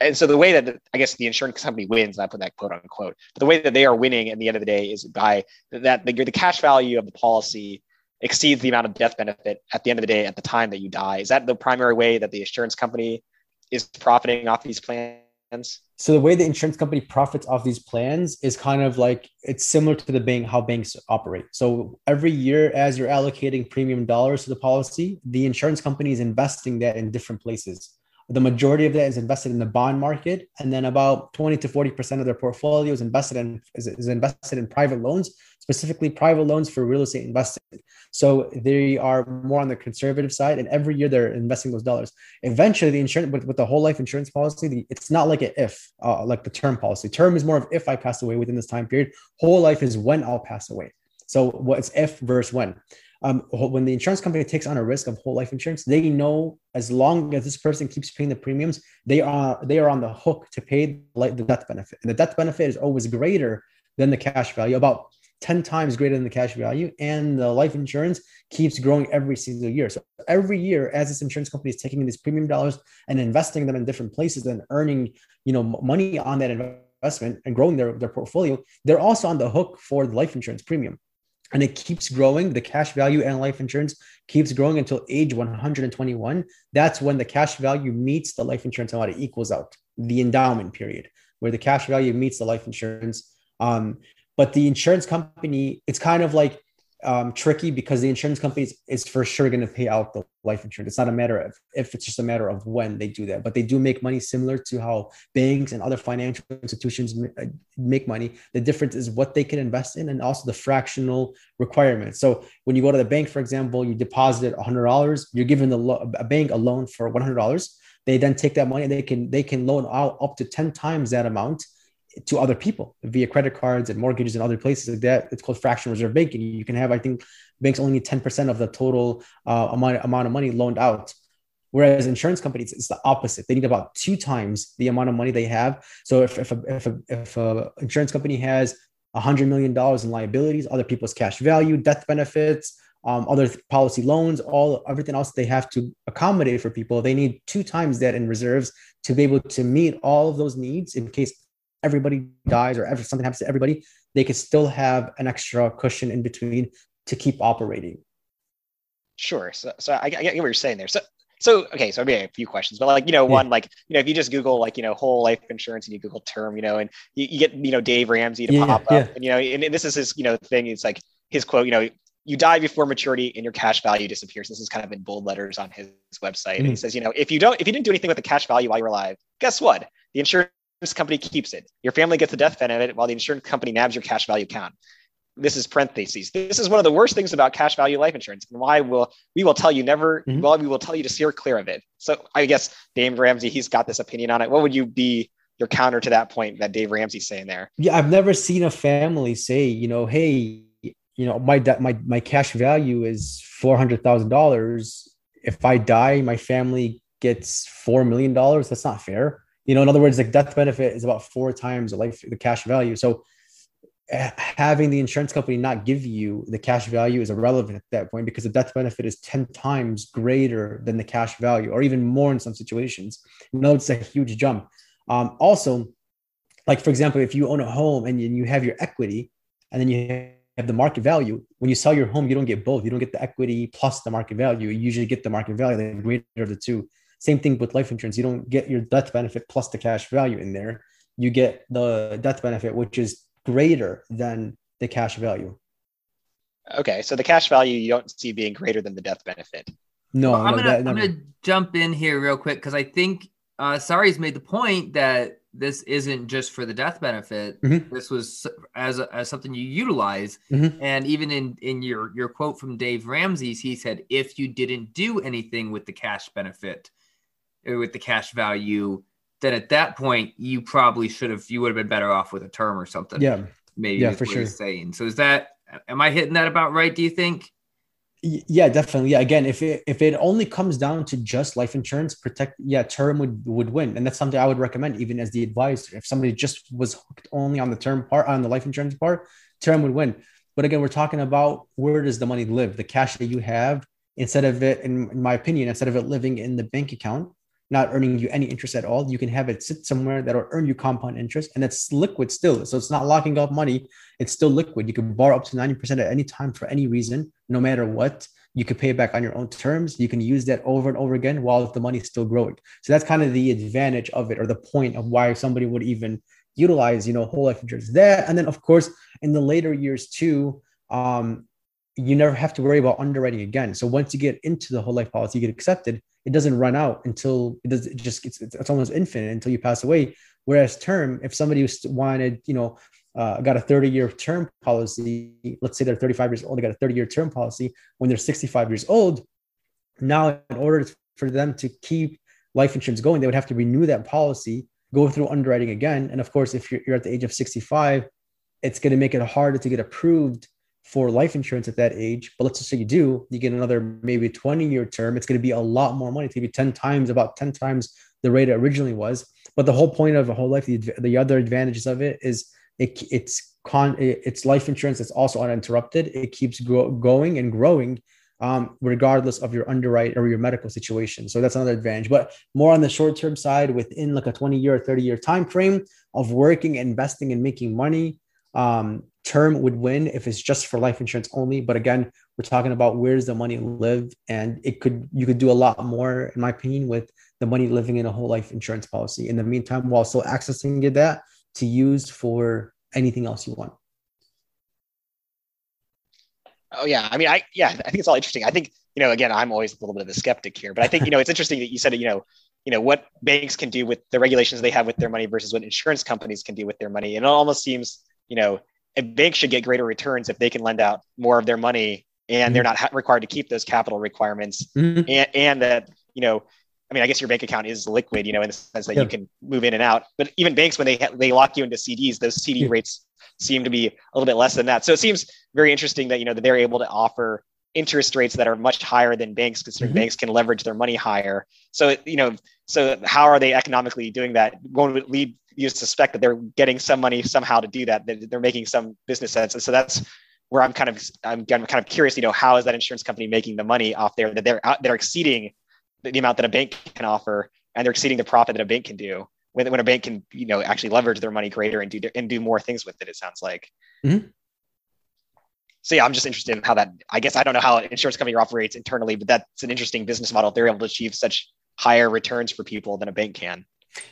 and so the way that the, I guess the insurance company wins, and I put that quote unquote, but the way that they are winning at the end of the day is by that the, the cash value of the policy exceeds the amount of death benefit at the end of the day at the time that you die. Is that the primary way that the insurance company is profiting off these plans? So the way the insurance company profits off these plans is kind of like, it's similar to the bank, how banks operate. So every year as you're allocating premium dollars to the policy, the insurance company is investing that in different places. The majority of that is invested in the bond market. And then about twenty to forty percent of their portfolio is invested in, is, is invested in private loans, specifically private loans for real estate investing. So they are more on the conservative side, and every year they're investing those dollars. Eventually, the insurance with, with the whole life insurance policy, the, it's not like an if, uh, like the term policy. Term is more of if I pass away within this time period. Whole life is when I'll pass away. So what's if versus when? Um, when the insurance company takes on a risk of whole life insurance, they know as long as this person keeps paying the premiums, they are they are on the hook to pay the death benefit. And the death benefit is always greater than the cash value, about ten times greater than the cash value, and the life insurance keeps growing every single year. So every year, as this insurance company is taking in these premium dollars and investing them in different places and earning, you know, money on that investment and growing their, their portfolio, they're also on the hook for the life insurance premium. And it keeps growing. The cash value and life insurance keeps growing until age one hundred twenty-one. That's when the cash value meets the life insurance amount. It equals out the endowment period where the cash value meets the life insurance. Um, But the insurance company, it's kind of like um, tricky because the insurance company is, is for sure going to pay out the life insurance. It's not a matter of if, it's just a matter of when they do that. But they do make money similar to how banks and other financial institutions make money. The difference is what they can invest in and also the fractional requirements. So when you go to the bank, for example, you deposit one hundred dollars, you're given the lo- a bank a loan for one hundred dollars. They then take that money and they can, they can loan out up to ten times that amount to other people via credit cards and mortgages and other places like that. It's called fractional reserve banking. You can have, I think, banks only ten percent of the total uh, amount, amount of money loaned out. Whereas insurance companies, it's the opposite. They need about two times the amount of money they have. So if, if, a, if, a, if a insurance company has one hundred million dollars in liabilities, other people's cash value, death benefits, um, other policy loans, all everything else they have to accommodate for people, they need two times that in reserves to be able to meet all of those needs in case everybody dies or ever something happens to everybody. They could still have an extra cushion in between to keep operating. Sure. So, so I, I get what you're saying there. So. So, okay, so I mean, a few questions, but like, you know, one, like, you know, if you just Google like, you know, whole life insurance and you Google term, you know, and you, you get, you know, Dave Ramsey to yeah, pop yeah. up and, you know, and, and this is his, you know, thing. It's like his quote, you know, you die before maturity and your cash value disappears. This is kind of in bold letters on his website. Mm. And he says, you know, if you don't, if you didn't do anything with the cash value while you were alive, guess what? The insurance company keeps it. Your family gets the death benefit while the insurance company nabs your cash value account. This is parentheses. This is one of the worst things about cash value life insurance, and why will we will tell you never. Mm-hmm. Well, we will tell you to steer clear of it. So I guess Dave Ramsey, he's got this opinion on it. What would you be your counter to that point that Dave Ramsey's saying there? Yeah, I've never seen a family say, you know, hey, you know, my my my cash value is four hundred thousand dollars. If I die, my family gets four million dollars. That's not fair. You know, in other words, the death benefit is about four times the life the cash value. So having the insurance company not give you the cash value is irrelevant at that point, because the death benefit is ten times greater than the cash value, or even more in some situations. No, it's a huge jump. Um, also, like, for example, if you own a home and you have your equity and then you have the market value, when you sell your home, you don't get both. You don't get the equity plus the market value. You usually get the market value, the greater of the two. Same thing with life insurance. You don't get your death benefit plus the cash value in there. You get the death benefit, which is greater than the cash value. Okay, so the cash value you don't see being greater than the death benefit. No, well, I'm no, going never... to jump in here real quick, because I think uh, Sari's made the point that this isn't just for the death benefit. Mm-hmm. This was as, a, as something you utilize. Mm-hmm. And even in, in your, your quote from Dave Ramsey's, he said, if you didn't do anything with the cash benefit, with the cash value, then at that point you probably should have, you would have been better off with a term or something. Yeah. Maybe yeah, for sure. Saying. So is that, am I hitting that about right? Do you think? Yeah, definitely. Yeah. Again, if it, if it only comes down to just life insurance protect, yeah, term would, would win. And that's something I would recommend even as the advisor. If somebody just was hooked only on the term part, on the life insurance part, term would win. But again, we're talking about where does the money live? The cash that you have, instead of it, in my opinion, instead of it living in the bank account, not earning you any interest at all, you can have it sit somewhere that'll earn you compound interest, and it's liquid still. So it's not locking up money. It's still liquid. You can borrow up to ninety percent at any time for any reason, no matter what. You can pay it back on your own terms. You can use that over and over again while the money's still growing. So that's kind of the advantage of it, or the point of why somebody would even utilize, you know, whole life insurance there. And then of course, in the later years too, um, you never have to worry about underwriting again. So once you get into the whole life policy, you get accepted, it doesn't run out until it does. It just it's, it's almost infinite until you pass away. Whereas term, if somebody wanted, you know, uh, got a thirty year term policy, let's say they're thirty-five years old, they got a thirty year term policy. When they're sixty-five years old, now in order for them to keep life insurance going, they would have to renew that policy, go through underwriting again. And of course, if you're, you're at the age of sixty-five, it's going to make it harder to get approved for life insurance at that age. But let's just say you do, you get another maybe twenty year term, it's going to be a lot more money. It's going to be ten times, about ten times the rate it originally was. But the whole point of a whole life, the, the other advantages of it is it, it's con, it's life insurance that's also uninterrupted. It keeps grow, going and growing um, regardless of your underwrite or your medical situation. So that's another advantage. But more on the short-term side, within like a twenty year or thirty year time frame of working, investing, and making money, um, term would win if it's just for life insurance only. But again, we're talking about where does the money live, and it could, you could do a lot more, in my opinion, with the money living in a whole life insurance policy in the meantime, while still accessing that to use for anything else you want. Oh yeah. I mean, I, yeah, I think it's all interesting. I think, you know, again, I'm always a little bit of a skeptic here, but I think, you know, it's interesting that you said, you know, you know, what banks can do with the regulations they have with their money versus what insurance companies can do with their money. And it almost seems, you know, a bank should get greater returns if they can lend out more of their money and mm-hmm. they're not ha- required to keep those capital requirements. Mm-hmm. And, and that, you know, I mean, I guess your bank account is liquid, you know, in the sense that yeah. you can move in and out. But even banks, when they ha- they lock you into C Ds, those C D yeah. rates seem to be a little bit less than that. So it seems very interesting that, you know, that they're able to offer interest rates that are much higher than banks, considering mm-hmm. banks can leverage their money higher. So, you know, so how are they economically doing that? One would lead you to suspect that they're getting some money somehow to do that, that they're making some business sense. And so that's where I'm kind of, I'm kind of curious, you know, how is that insurance company making the money off there that they're out, they're exceeding the amount that a bank can offer, and they're exceeding the profit that a bank can do when, when a bank can, you know, actually leverage their money greater and do, and do more things with it. It sounds like. Mm-hmm. So yeah, I'm just interested in how that, I guess, I don't know how an insurance company operates internally, but that's an interesting business model. If they're able to achieve such higher returns for people than a bank can.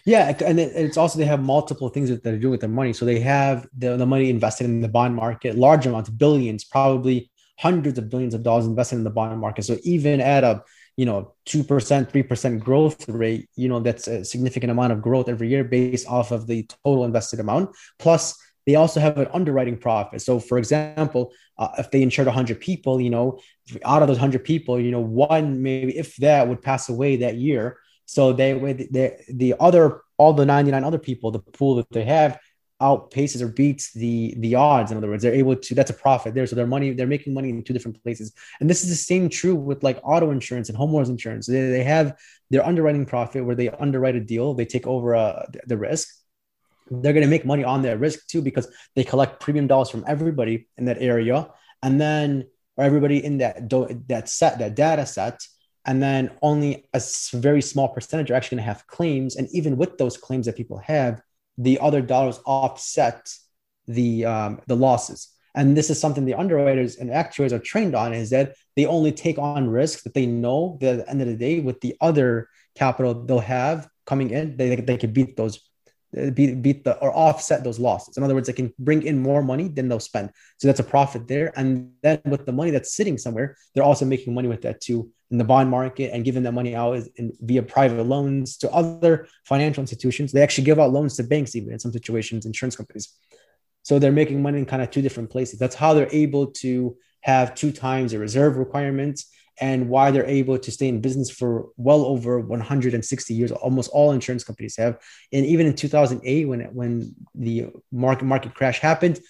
Yeah. And it's also, they have multiple things that they do with their money. So they have the, the money invested in the bond market, large amounts, billions, probably hundreds of billions of dollars invested in the bond market. So even at a, you know, two percent, three percent growth rate, you know, that's a significant amount of growth every year based off of the total invested amount. Plus they also have an underwriting profit. So for example, uh, if they insured one hundred people, you know, out of those one hundred people, you know, one, maybe if that would pass away that year. So they, they, the other, all the ninety-nine other people, the pool that they have outpaces or beats the, the odds. In other words, they're able to, that's a profit there. So their money, they're making money in two different places. And this is the same true with like auto insurance and homeowners insurance. They, they have their underwriting profit where they underwrite a deal. They take over uh, the risk. They're going to make money on their risk too, because they collect premium dollars from everybody in that area. And then, or everybody in that, that set, that data set. And then only a very small percentage are actually going to have claims. And even with those claims that people have, the other dollars offset the um, the losses. And this is something the underwriters and actuaries are trained on, is that they only take on risks that they know that at the end of the day, with the other capital they'll have coming in, they, they can beat those, beat, beat the, or offset those losses. In other words, they can bring in more money than they'll spend. So that's a profit there. And then with the money that's sitting somewhere, they're also making money with that too, in the bond market, and giving that money out is in, via private loans to other financial institutions. They actually give out loans to banks, even in some situations, insurance companies. So they're making money in kind of two different places. That's how they're able to have two times the reserve requirements, and why they're able to stay in business for well over one hundred sixty years. Almost all insurance companies have. And even in two thousand eight, when, when the market, market crash happened,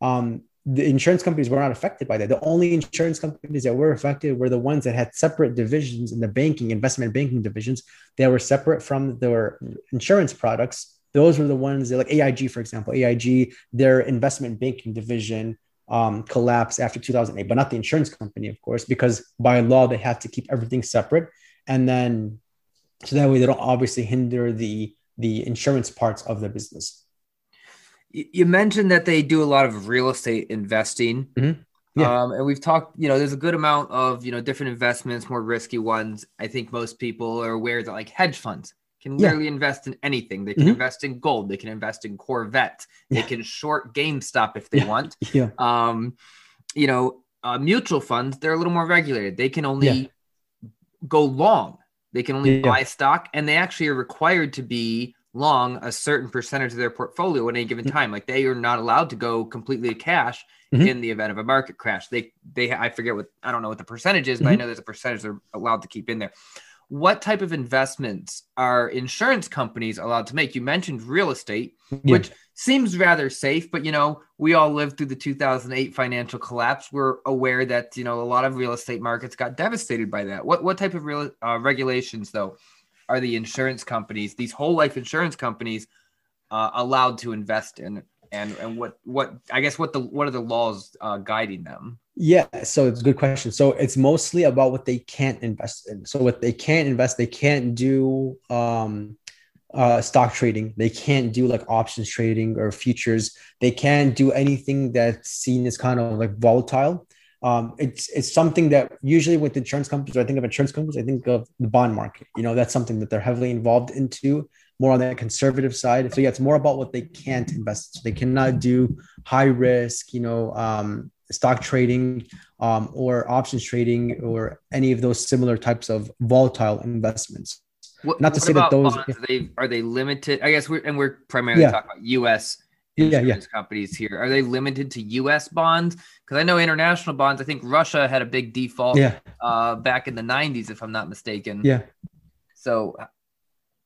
um, the insurance companies were not affected by that. The only insurance companies that were affected were the ones that had separate divisions in the banking, investment banking divisions that were separate from their insurance products. Those were the ones that, like A I G, for example, A I G, their investment banking division um, collapsed after two thousand eight, but not the insurance company, of course, because by law, they have to keep everything separate. And then, so that way they don't obviously hinder the, the insurance parts of the business. You mentioned that they do a lot of real estate investing. Mm-hmm. Yeah. Um, and we've talked, you know, there's a good amount of, you know, different investments, more risky ones. I think most people are aware that like hedge funds can yeah. literally invest in anything. They can mm-hmm. invest in gold. They can invest in Corvette. Yeah. They can short GameStop if they yeah. want. Yeah. Um, you know, uh, mutual funds, they're a little more regulated. They can only yeah. go long. They can only yeah. buy stock, and they actually are required to be long a certain percentage of their portfolio at any given time. Like they are not allowed to go completely to cash mm-hmm. in the event of a market crash. They, they, I forget what, I don't know what the percentage is, but mm-hmm. I know there's a percentage they're allowed to keep in there. What type of investments are insurance companies allowed to make? You mentioned real estate, yeah. which seems rather safe, but you know, we all lived through the two thousand eight financial collapse. We're aware that, you know, a lot of real estate markets got devastated by that. What, what type of real uh, regulations though, are the insurance companies, these whole life insurance companies, uh, allowed to invest in, and and what what I guess what the what are the laws uh, guiding them? Yeah, so it's a good question. So it's mostly about what they can't invest in. So what they can't invest, they can't do um, uh, stock trading. They can't do like options trading or futures. They can't do anything that's seen as kind of like volatile. Um, it's it's something that usually with insurance companies, when I think of insurance companies, I think of the bond market. You know, that's something that they're heavily involved into, more on that conservative side. So yeah, it's more about what they can't invest in. So they cannot do high risk, you know, um, stock trading um, or options trading or any of those similar types of volatile investments. What, Not to say that those bonds? Are they are they limited? I guess we're and we're primarily yeah. talking about U S insurance yeah, yeah. companies here. Are they limited to U S bonds? Because I know international bonds, I think Russia had a big default yeah. uh, back in the nineties, if I'm not mistaken. Yeah. So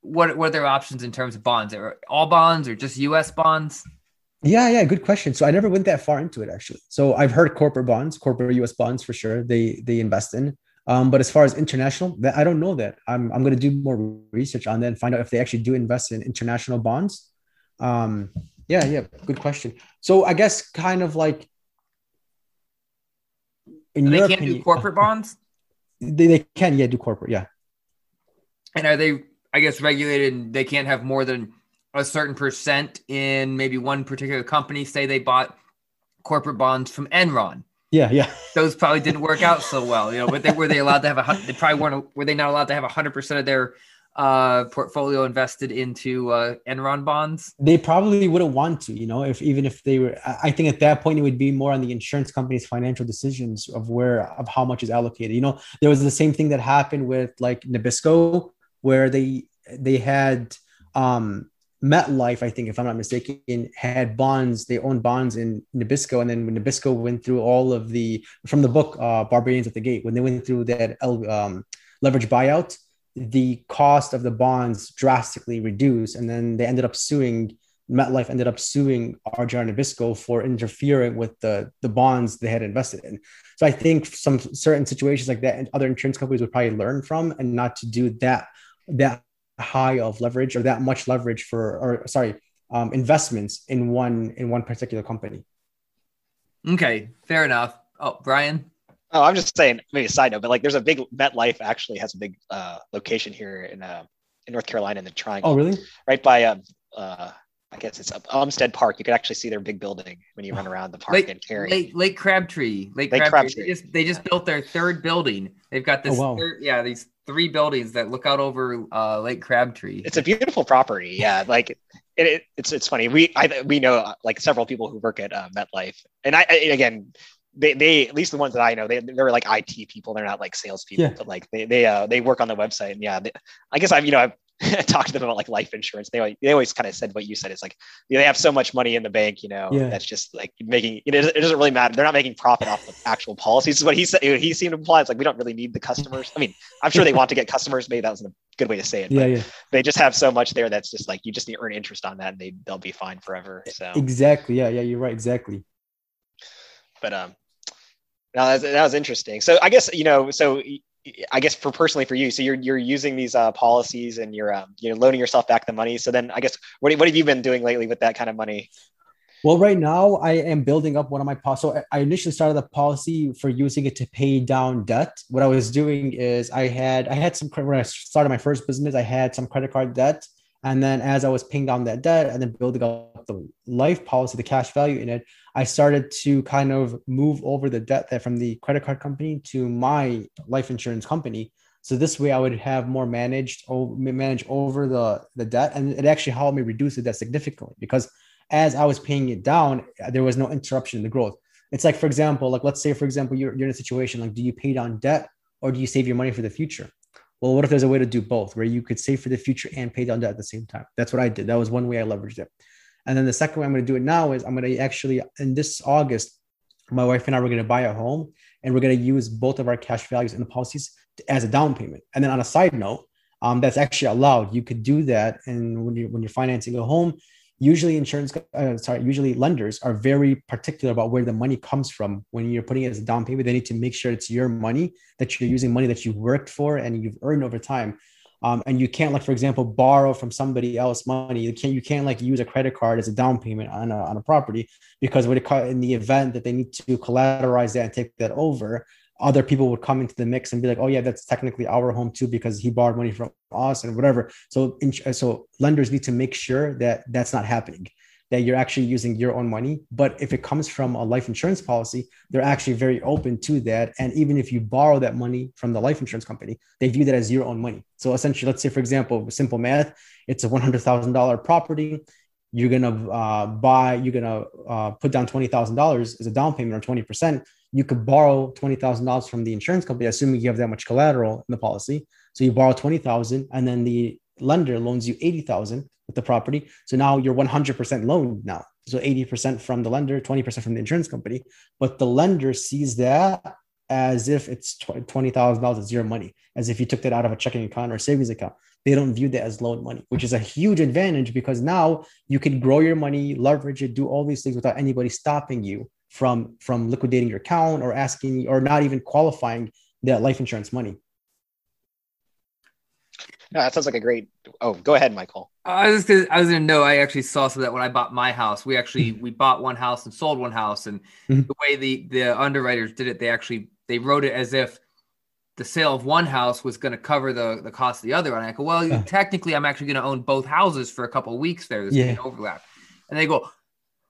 what were their options in terms of bonds? Are all bonds or just U S bonds? Yeah, yeah, good question. So I never went that far into it, actually. So I've heard corporate bonds, corporate U S bonds for sure. They they invest in. Um, but as far as international, that, I don't know that. I'm I'm going to do more research on that and find out if they actually do invest in international bonds. Um, yeah, yeah, good question. So I guess kind of like in Europe, they can't do corporate bonds? They they can, yeah, do corporate, yeah. And are they, I guess, regulated and they can't have more than a certain percent in maybe one particular company? Say they bought corporate bonds from Enron. Yeah, yeah. Those probably didn't work out so well, you know. But they, were they allowed to have a? They probably weren't. Were they not allowed to have a hundred percent of their uh, portfolio invested into uh, Enron bonds? They probably wouldn't want to, you know. If even if they were, I think at that point it would be more on the insurance company's financial decisions of where of how much is allocated. You know, there was the same thing that happened with like Nabisco, where they they had. Um, MetLife, I think, if I'm not mistaken, had bonds. They owned bonds in Nabisco. And then when Nabisco went through all of the, from the book, uh, Barbarians at the Gate, when they went through that um, leverage buyout, the cost of the bonds drastically reduced. And then they ended up suing, MetLife ended up suing R J R Nabisco for interfering with the, the bonds they had invested in. So I think some certain situations like that and other insurance companies would probably learn from and not to do that, that high of leverage or that much leverage for, or sorry, um, investments in one, in one particular company. Okay. Fair enough. Oh, Brian. Oh, I'm just saying maybe a side note, but like there's a big MetLife actually has a big uh, location here in, uh, in North Carolina in the Triangle. Oh, really? Right by, um, uh, I guess it's up Umstead Park. You can actually see their big building when you run around the park Lake, and carry. Lake, Lake Crabtree. Lake, Lake Crabtree. Crabtree. They just, they just yeah. built their third building. They've got this, oh, wow. third, yeah, these three buildings that look out over uh, Lake Crabtree. It's a beautiful property. Yeah, like it, it, it's it's funny. We I, we know like several people who work at uh, MetLife, and I, I again they they at least the ones that I know they they're like I T people. They're not like sales people, yeah. but like they they uh, they work on the website. And yeah, they, I guess I've you know I've talked to them about like life insurance. They they always kind of said what you said. It's like you know, they have so much money in the bank, you know, yeah. that's just like making it, it doesn't really matter. They're not making profit off the actual policies. Is what he said. He seemed to imply it's like we don't really need the customers. I mean, I'm sure they want to get customers. Maybe that wasn't a good way to say it. But yeah, yeah. They just have so much there that's just like you just need to earn interest on that, and they they'll be fine forever. So exactly, yeah, yeah, you're right, exactly. But um, no, that was, that was interesting. So I guess you know, so. I guess for personally for you, so you're you're using these uh, policies and you're um, you know loaning yourself back the money. So then I guess what what have you been doing lately with that kind of money? Well, right now I am building up one of my policies. So I initially started a policy for using it to pay down debt. What I was doing is I had I had some when I started my first business, I had some credit card debt, and then as I was paying down that debt and then building up the life policy, the cash value in it, I started to kind of move over the debt that from the credit card company to my life insurance company. So this way I would have more managed manage over the, the debt. And it actually helped me reduce the debt significantly because as I was paying it down, there was no interruption in the growth. It's like, for example, like, let's say, for example, you're, you're in a situation like, do you pay down debt or do you save your money for the future? Well, what if there's a way to do both where you could save for the future and pay down debt at the same time? That's what I did. That was one way I leveraged it. And then the second way I'm going to do it now is I'm going to actually, in this August, my wife and I, we're going to buy a home and we're going to use both of our cash values and the policies as a down payment. And then on a side note, um, that's actually allowed. You could do that. And when you're, when you're financing a home, usually insurance, uh, sorry, usually lenders are very particular about where the money comes from. When you're putting it as a down payment, they need to make sure it's your money, that you're using money that you worked for and you've earned over time. Um, and you can't, like, for example, borrow from somebody else money. You can't, you can't like use a credit card as a down payment on a, on a property because what it co- in the event that they need to collateralize that and take that over, other people would come into the mix and be like, oh yeah, that's technically our home too, because he borrowed money from us and whatever. So, in, so lenders need to make sure that that's not happening, that you're actually using your own money. But if it comes from a life insurance policy, they're actually very open to that. And even if you borrow that money from the life insurance company, they view that as your own money. So essentially, let's say, for example, simple math, it's a one hundred thousand dollars property. You're going to uh, buy, you're going to uh, put down twenty thousand dollars as a down payment or twenty percent. You could borrow twenty thousand dollars from the insurance company, assuming you have that much collateral in the policy. So you borrow twenty thousand dollars and then the lender loans you eighty thousand dollars with the property. So now you're one hundred percent loaned now. So eighty percent from the lender, twenty percent from the insurance company. But the lender sees that as if it's twenty thousand dollars, it's your money, as if you took that out of a checking account or savings account. They don't view that as loan money, which is a huge advantage because now you can grow your money, leverage it, do all these things without anybody stopping you from, from liquidating your account or asking or not even qualifying that life insurance money. No, that sounds like a great, oh, go ahead, Michael. I was just I was going to know, I actually saw some of that when I bought my house. We actually, we bought one house and sold one house. And mm-hmm. the way the, the underwriters did it, they actually, they wrote it as if the sale of one house was going to cover the, the cost of the other. And I go, well, uh, technically I'm actually going to own both houses for a couple of weeks there. There's yeah. an overlap. And they go,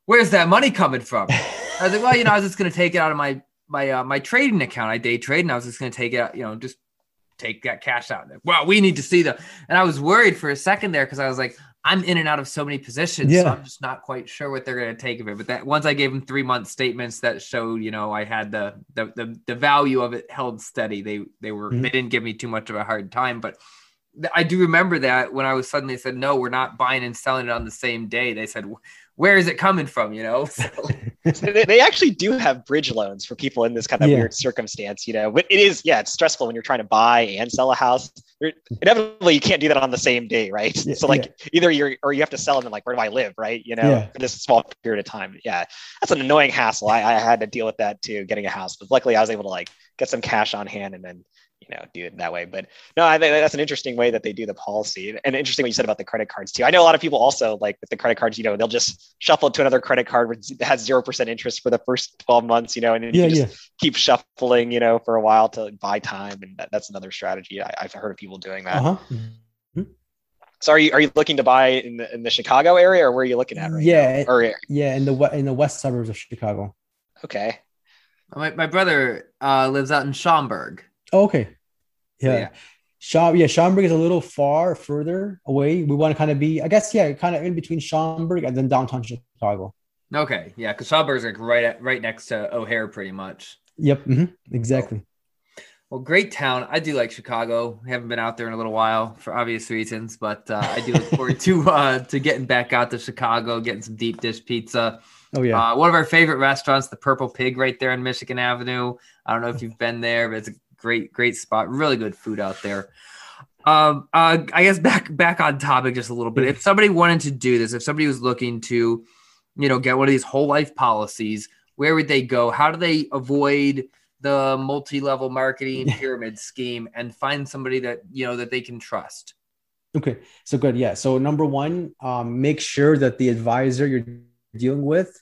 where's that money coming from? I was like, well, you know, I was just going to take it out of my, my, uh, my trading account. I day trade and I was just going to take it out, you know, just take that cash out. Wow, we need to see the, and I was worried for a second there because I was like, I'm in and out of so many positions. Yeah. So I'm just not quite sure what they're going to take of it. But that once I gave them three month statements that showed, you know, I had the the the, the value of it held steady. They they were mm-hmm. they didn't give me too much of a hard time. But I do remember that when I was suddenly said, no, we're not buying and selling it on the same day. They said, where is it coming from? You know, so. So they, they actually do have bridge loans for people in this kind of yeah. weird circumstance, you know, but it is, yeah, it's stressful when you're trying to buy and sell a house. You're, inevitably, you can't do that on the same day, right? Yeah, so like yeah. either you're, or you have to sell them and like, where do I live? Right. You know, yeah. for this small period of time. Yeah. That's an annoying hassle. I, I had to deal with that too, getting a house, but luckily I was able to like get some cash on hand and then, you know, do it that way. But no, I think that's an interesting way that they do the policy, and interesting what you said about the credit cards too. I know a lot of people also like with the credit cards, you know, they'll just shuffle to another credit card that has zero percent interest for the first twelve months, you know, and yeah, you just yeah. keep shuffling, you know, for a while to buy time. And that, that's another strategy. I, I've heard of people doing that. Uh-huh. Mm-hmm. So are you, are you looking to buy in the, in the Chicago area, or where are you looking at right yeah, now? Or, yeah. In the, in the west suburbs of Chicago. Okay. My, my brother uh, lives out in Schaumburg. Oh, okay. Yeah. yeah. Schaum- yeah. Schaumburg is a little far further away. We want to kind of be, I guess, yeah, kind of in between Schaumburg and then downtown Chicago. Okay. Yeah. Cause Schaumburg is like right at, right next to O'Hare pretty much. Yep. Mm-hmm. Exactly. Well, great town. I do like Chicago. I haven't been out there in a little while for obvious reasons, but uh, I do look forward to, uh, to getting back out to Chicago, getting some deep dish pizza. Oh yeah. Uh, one of our favorite restaurants, the Purple Pig right there on Michigan Avenue. I don't know if you've been there, but it's a Great, great spot. Really good food out there. Um, uh, I guess back back on topic just a little bit. If somebody wanted to do this, if somebody was looking to, you know, get one of these whole life policies, where would they go? How do they avoid the multi-level marketing pyramid scheme and find somebody that, you know, that they can trust? Okay. So good. Yeah. So number one, um, make sure that the advisor you're dealing with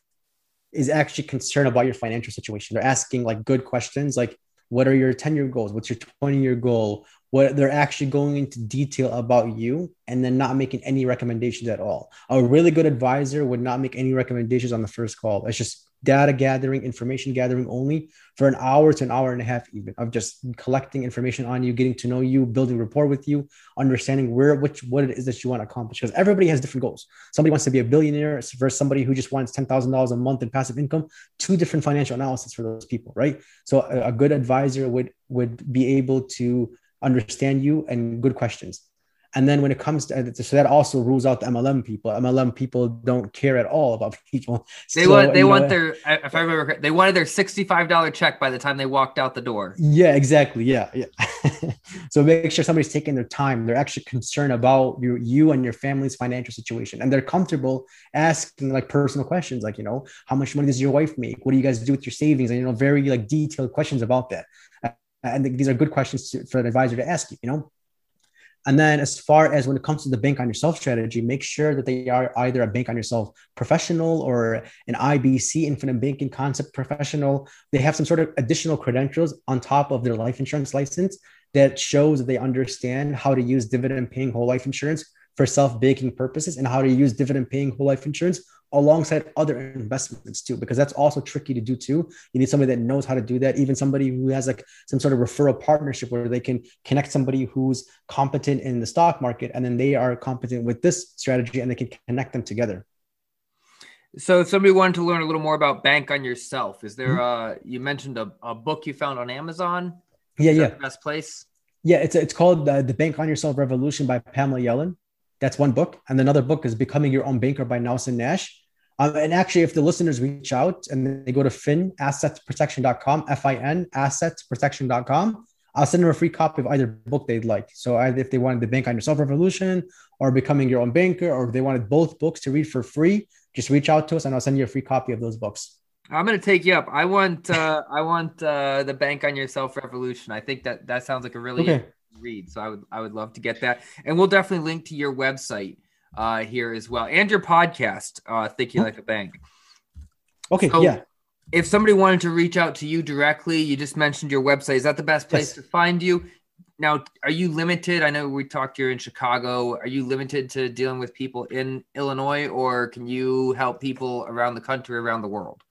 is actually concerned about your financial situation. They're asking like good questions like, what are your ten-year goals? What's your twenty-year goal? What they're actually going into detail about you and then not making any recommendations at all. A really good advisor would not make any recommendations on the first call. It's just data gathering, information gathering only for an hour to an hour and a half even of just collecting information on you, getting to know you, building rapport with you, understanding where, which, what it is that you want to accomplish. Because everybody has different goals. Somebody wants to be a billionaire versus somebody who just wants ten thousand dollars a month in passive income, two different financial analysis for those people, right? So a, a good advisor would, would be able to understand you and good questions. And then when it comes to, so that also rules out the M L M people. M L M people don't care at all about people. They so, want, they want know, their, if I remember correctly, they wanted their sixty-five dollars check by the time they walked out the door. Yeah, exactly. Yeah. yeah. So make sure somebody's taking their time. They're actually concerned about your, you and your family's financial situation. And they're comfortable asking like personal questions, like, you know, how much money does your wife make? What do you guys do with your savings? And, you know, very like detailed questions about that. And these are good questions to, for an advisor to ask you, you know? And then as far as when it comes to the bank-on-yourself strategy, make sure that they are either a bank-on-yourself professional or an I B C, Infinite Banking Concept professional. They have some sort of additional credentials on top of their life insurance license that shows that they understand how to use dividend-paying whole life insurance for self-banking purposes and how to use dividend-paying whole life insurance alongside other investments too, because that's also tricky to do too. You need somebody that knows how to do that. Even somebody who has like some sort of referral partnership where they can connect somebody who's competent in the stock market and then they are competent with this strategy and they can connect them together. So if somebody wanted to learn a little more about Bank on Yourself, is there uh you mentioned a, a book you found on Amazon. Yeah. Is yeah. that the best place? Yeah. It's, it's called uh, The Bank on Yourself Revolution by Pamela Yellett. That's one book. And another book is Becoming Your Own Banker by Nelson Nash. Um, and actually, if the listeners reach out and they go to fin assets protection dot com, F I N, assets protection dot com, I'll send them a free copy of either book they'd like. So either if they wanted The Bank-On-Yourself Revolution or Becoming Your Own Banker, or if they wanted both books to read for free, just reach out to us and I'll send you a free copy of those books. I'm going to take you up. I want uh, I want uh, The Bank-On-Yourself Revolution. I think that that sounds like a really okay. interesting read. So I would I would love to get that. And we'll definitely link to your website uh, here as well. And your podcast, uh, Thinking Like a Bank. Okay, so yeah. If somebody wanted to reach out to you directly, you just mentioned your website. Is that the best place yes. to find you? Now, are you limited? I know we talked here in Chicago. Are you limited to dealing with people in Illinois, or can you help people around the country, around the world?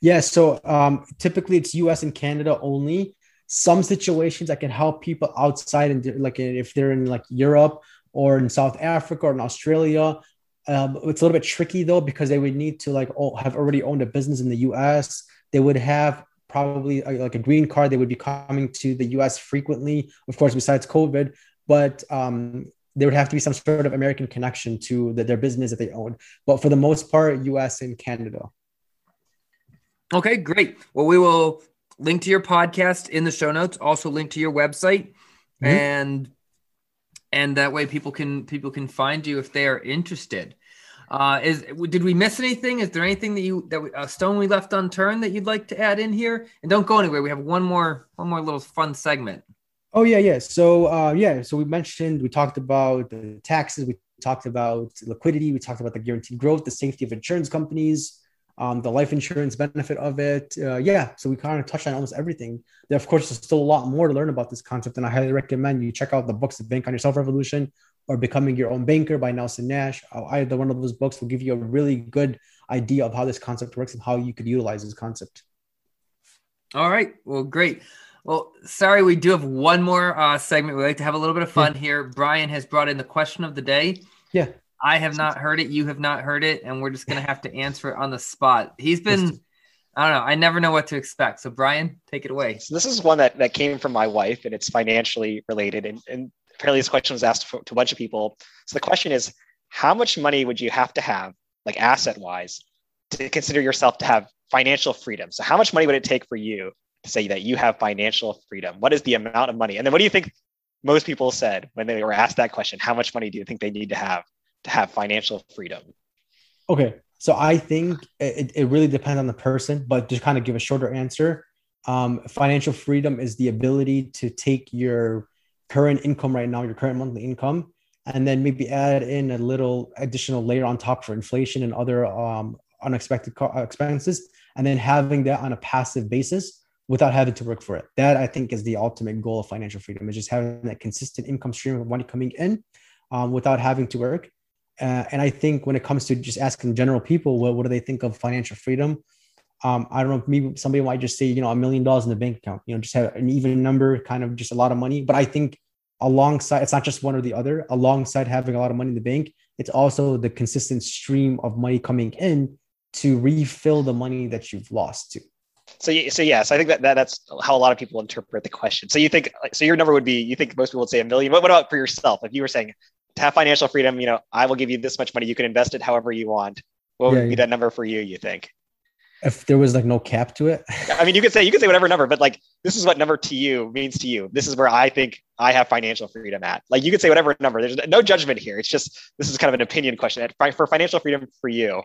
Yeah. So um, typically it's U S and Canada only. Some situations I can help people outside, and like if they're in like Europe or in South Africa or in Australia. Um, it's a little bit tricky though, because they would need to like oh, have already owned a business in the U S. They would have probably a, like a green card. They would be coming to the U S frequently, of course, besides COVID, but um, there would have to be some sort of American connection to the, their business that they own. But for the most part, U S and Canada. Okay, great. Well, we will link to your podcast in the show notes, also link to your website, mm-hmm. and and that way people can people can find you if they are interested. Uh, is did we miss anything? Is there anything that you that we, a stone we left unturned that you'd like to add in here? And don't go anywhere. We have one more one more little fun segment. Oh yeah, yeah. So uh, yeah, so we mentioned we talked about the taxes, we talked about liquidity, we talked about the guaranteed growth, the safety of insurance companies. Um, the life insurance benefit of it. Uh, yeah, so we kind of touched on almost everything. There, of course, there's still a lot more to learn about this concept, and I highly recommend you check out the books, The Bank-On-Yourself Revolution or Becoming Your Own Banker by Nelson Nash. Uh, either one of those books will give you a really good idea of how this concept works and how you could utilize this concept. All right, well, great. Well, sorry, we do have one more uh, segment. We like to have a little bit of fun yeah. here. Brian has brought in the question of the day. Yeah. I have not heard it. You have not heard it. And we're just going to have to answer it on the spot. He's been, I don't know. I never know what to expect. So Brian, take it away. So this is one that, that came from my wife, and it's financially related. And, and apparently this question was asked for, to a bunch of people. So the question is, how much money would you have to have, like asset wise, to consider yourself to have financial freedom? So how much money would it take for you to say that you have financial freedom? What is the amount of money? And then what do you think most people said when they were asked that question? How much money do you think they need to have to have financial freedom? Okay. So I think it, it really depends on the person, but to kind of give a shorter answer, um, financial freedom is the ability to take your current income right now, your current monthly income, and then maybe add in a little additional layer on top for inflation and other um, unexpected expenses, and then having that on a passive basis without having to work for it. That I think is the ultimate goal of financial freedom, is just having that consistent income stream of money coming in um, without having to work. Uh, and I think when it comes to just asking general people, well, what do they think of financial freedom? Um, I don't know, maybe somebody might just say, you know, a million dollars in the bank account, you know, just have an even number, kind of just a lot of money. But I think alongside, it's not just one or the other, alongside having a lot of money in the bank, it's also the consistent stream of money coming in to refill the money that you've lost to. So, so yeah, so I think that, that that's how a lot of people interpret the question. So you think, so your number would be, you think most people would say a million, but what about for yourself? If you were saying, to have financial freedom, you know, I will give you this much money. You can invest it however you want. What would yeah, be yeah. that number for you, you think? If there was like no cap to it. I mean, you could say, you could say whatever number, but like, this is what number to you means to you. This is where I think I have financial freedom at. Like you could say whatever number, there's no judgment here. It's just, this is kind of an opinion question for financial freedom for you.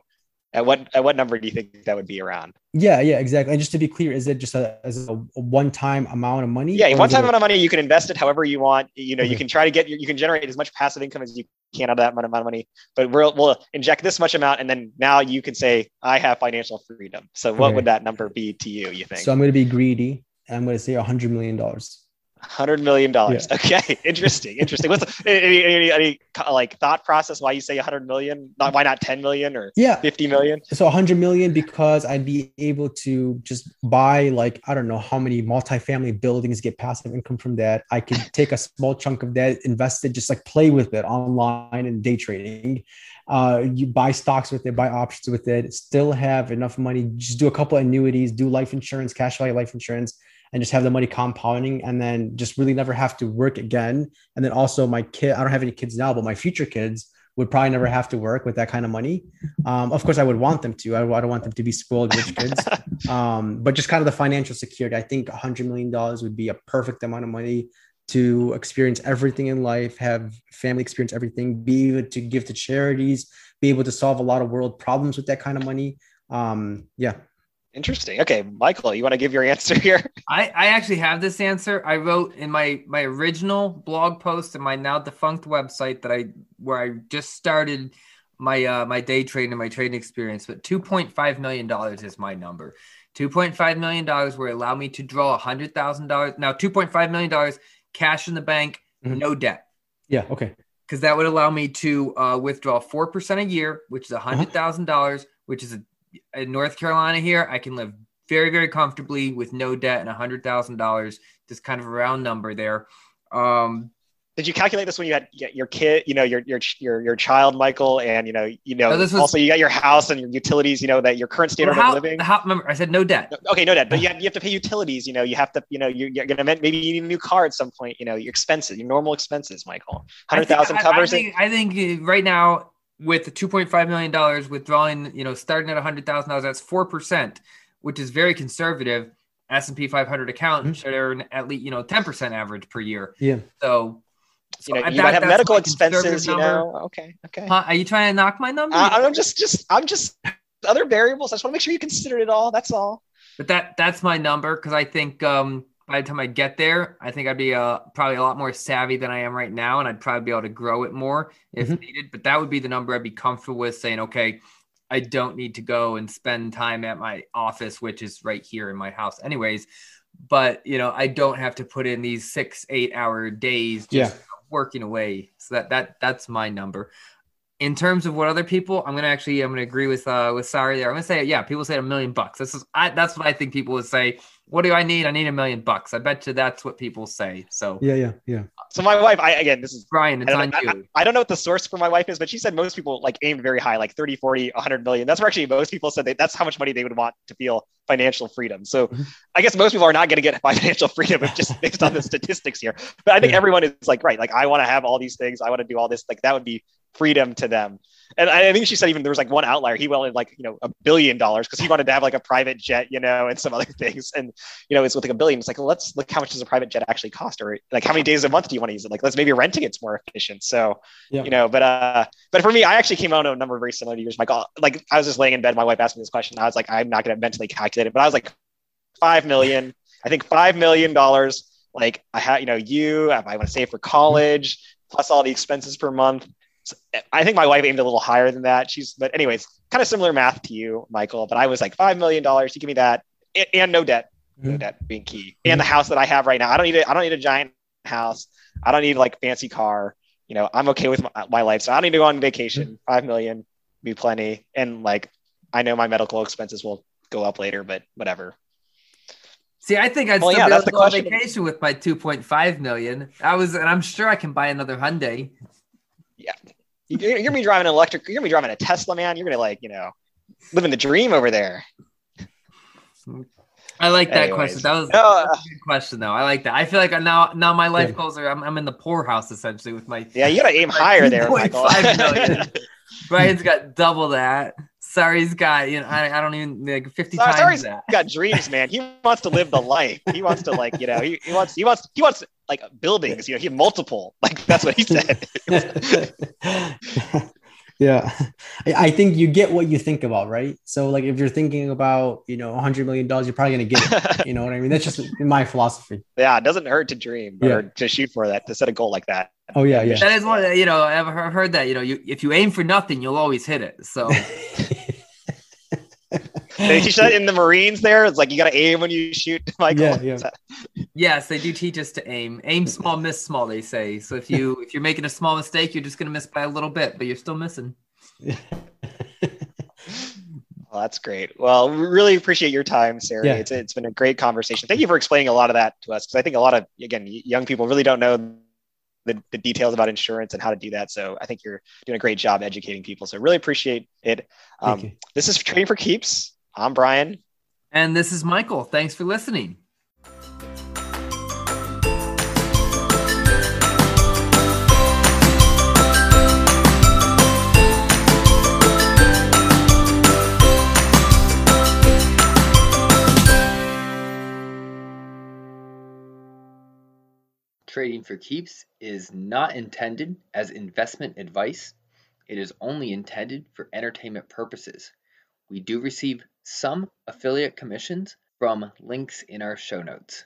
At what, at what number do you think that would be around? Yeah, yeah, exactly. And just to be clear, is it just a, as a one-time amount of money? Yeah, one-time amount of money. You can invest it however you want. You know, okay. you can try to get, you can generate as much passive income as you can out of that amount of money, but we'll, we'll inject this much amount. And then now you can say, I have financial freedom. So what okay. would that number be to you, you think? So I'm going to be greedy. And I'm going to say one hundred million dollars. one hundred million dollars. Yeah. Okay. Interesting. Interesting. What's the, any, any, any like thought process why you say one hundred million? Not, why not ten million or yeah. fifty million? So one hundred million because I'd be able to just buy like, I don't know how many multifamily buildings, get passive income from that. I could take a small chunk of that, invest it, just like play with it online and day trading. Uh, you buy stocks with it, buy options with it, still have enough money. Just do a couple of annuities, do life insurance, cash value life insurance, and just have the money compounding and then just really never have to work again. And then also my kid, I don't have any kids now, but my future kids would probably never have to work with that kind of money. Um, of course, I would want them to. I, I don't want them to be spoiled rich kids. Um, but just kind of the financial security. I think one hundred million dollars would be a perfect amount of money to experience everything in life, have family experience everything, be able to give to charities, be able to solve a lot of world problems with that kind of money. Um, yeah. Interesting. Okay, Michael, you want to give your answer here? I, I actually have this answer. I wrote in my my original blog post and my now defunct website that I where I just started my uh, my day trade and my trading experience. But two point five million dollars is my number. two point five million dollars will allow me to draw one hundred thousand dollars. Now, two point five million dollars cash in the bank, mm-hmm. no debt. Yeah, okay. Because that would allow me to uh, withdraw four percent a year, which is one hundred thousand dollars, uh-huh. which is a in North Carolina here, I can live very, very comfortably with no debt and one hundred thousand dollars, just kind of a round number there. Um, Did you calculate this when you had your kid, you know, your, your, your, your child, Michael, and, you know, you know, no, this was, also you got your house and your utilities, you know, that your current state of living. How, remember, I said no debt. Okay. No debt, but you have, you have to pay utilities, you know, you have to, you know, you're, you're going to, maybe you need a new car at some point, you know, your expenses, your normal expenses, Michael, one hundred thousand covers. I think, I think right now, with the two point five million dollars withdrawing, you know, starting at one hundred thousand dollars, that's four percent, which is very conservative. S and P five hundred account mm-hmm. should earn at least, you know, ten percent average per year. Yeah. So, so you know, you that, might have medical expenses, you know. Okay. Okay. Huh? Are you trying to knock my number? Uh, I'm just, just, I'm just other variables. I just want to make sure you considered it all. That's all. But that, that's my number. Cause I think, um, by the time I get there, I think I'd be uh, probably a lot more savvy than I am right now. And I'd probably be able to grow it more if mm-hmm. needed, but that would be the number I'd be comfortable with saying, okay, I don't need to go and spend time at my office, which is right here in my house anyways. But, you know, I don't have to put in these six, eight hour days just yeah. working away. So that, that, that's my number. In terms of what other people, I'm going to actually, I'm going to agree with, uh, with Sari there. I'm going to say, yeah, people say a million bucks. This is, I, that's what I think people would say. What do I need? I need a million bucks. I bet you that's what people say. So yeah, yeah, yeah. So my wife, I, again, this is Brian. It's on you. I, I don't know what the source for my wife is, but she said most people like aimed very high, like thirty, forty, a hundred million. That's where actually most people said they, that's how much money they would want to feel financial freedom. So I guess most people are not going to get financial freedom just based on the statistics here. But I think yeah. everyone is like, right. Like I want to have all these things. I want to do all this. Like that would be freedom to them. And I think she said even there was like one outlier. He wanted like, you know, a billion dollars because he wanted to have like a private jet, you know, and some other things. And, you know, it's with like a billion. It's like, well, let's look how much does a private jet actually cost, or like how many days a month do you want to use it? Like, let's maybe renting it's more efficient. So, yeah. you know, but uh, but for me, I actually came out on a number very similar to yours, Michael. Like I was just laying in bed. My wife asked me this question. I was like, I'm not going to mentally calculate it, but I was like, five million. I think five million dollars. Like I had, you know, you I want to save for college plus all the expenses per month. So I think my wife aimed a little higher than that. She's, but anyways, kind of similar math to you, Michael, but I was like, five million dollars, you give me that and, and no debt, mm-hmm. no debt being key. And the house that I have right now, I don't need a, I don't need a giant house. I don't need like fancy car. You know, I'm okay with my, my life. So I don't need to go on vacation. Mm-hmm. five million be plenty. And like, I know my medical expenses will go up later, but whatever. See, I think I'd well, still yeah, be able to go on vacation with my two point five million. I was, and I'm sure I can buy another Hyundai. Yeah. You're going to be driving an electric, you're going to be driving a Tesla, man. You're going to like, you know, living the dream over there. I like that Anyways. question. That was, uh, that was a good question though. I like that. I feel like now, now my life yeah. goals are, I'm, I'm in the poorhouse essentially with my, yeah, you got to aim higher there, Michael. Brian's got double that. Sari's got, you know, I, I don't even like fifty Sorry, times Sari's that. Got dreams, man. He wants to live the life. He wants to like, you know, he, he wants, he wants, he wants like buildings, you know, he had multiple, like that's what he said. yeah. I think you get what you think about, right? So like, if you're thinking about, you know, a hundred million dollars, you're probably going to get it. You know what I mean? That's just my philosophy. Yeah. It doesn't hurt to dream yeah. or to shoot for that, to set a goal like that. Oh yeah. Yeah. That is one, you know, I've heard that, you know, you, if you aim for nothing, you'll always hit it. So you should in the Marines there. It's like, you got to aim when you shoot, Michael. Yeah, yeah. Yes, they do teach us to aim. Aim small, miss small, they say. So if, you, if you're making a small mistake, you're just going to miss by a little bit, but you're still missing. Well, that's great. Well, we really appreciate your time, Sari. Yeah. It's, it's been a great conversation. Thank you for explaining a lot of that to us, because I think a lot of, again, young people really don't know The, the details about insurance and how to do that. So I think you're doing a great job educating people. So really appreciate it. Um, this is Trading for Keeps. I'm Brian. And this is Michael. Thanks for listening. Trading for Keeps is not intended as investment advice. It is only intended for entertainment purposes. We do receive some affiliate commissions from links in our show notes.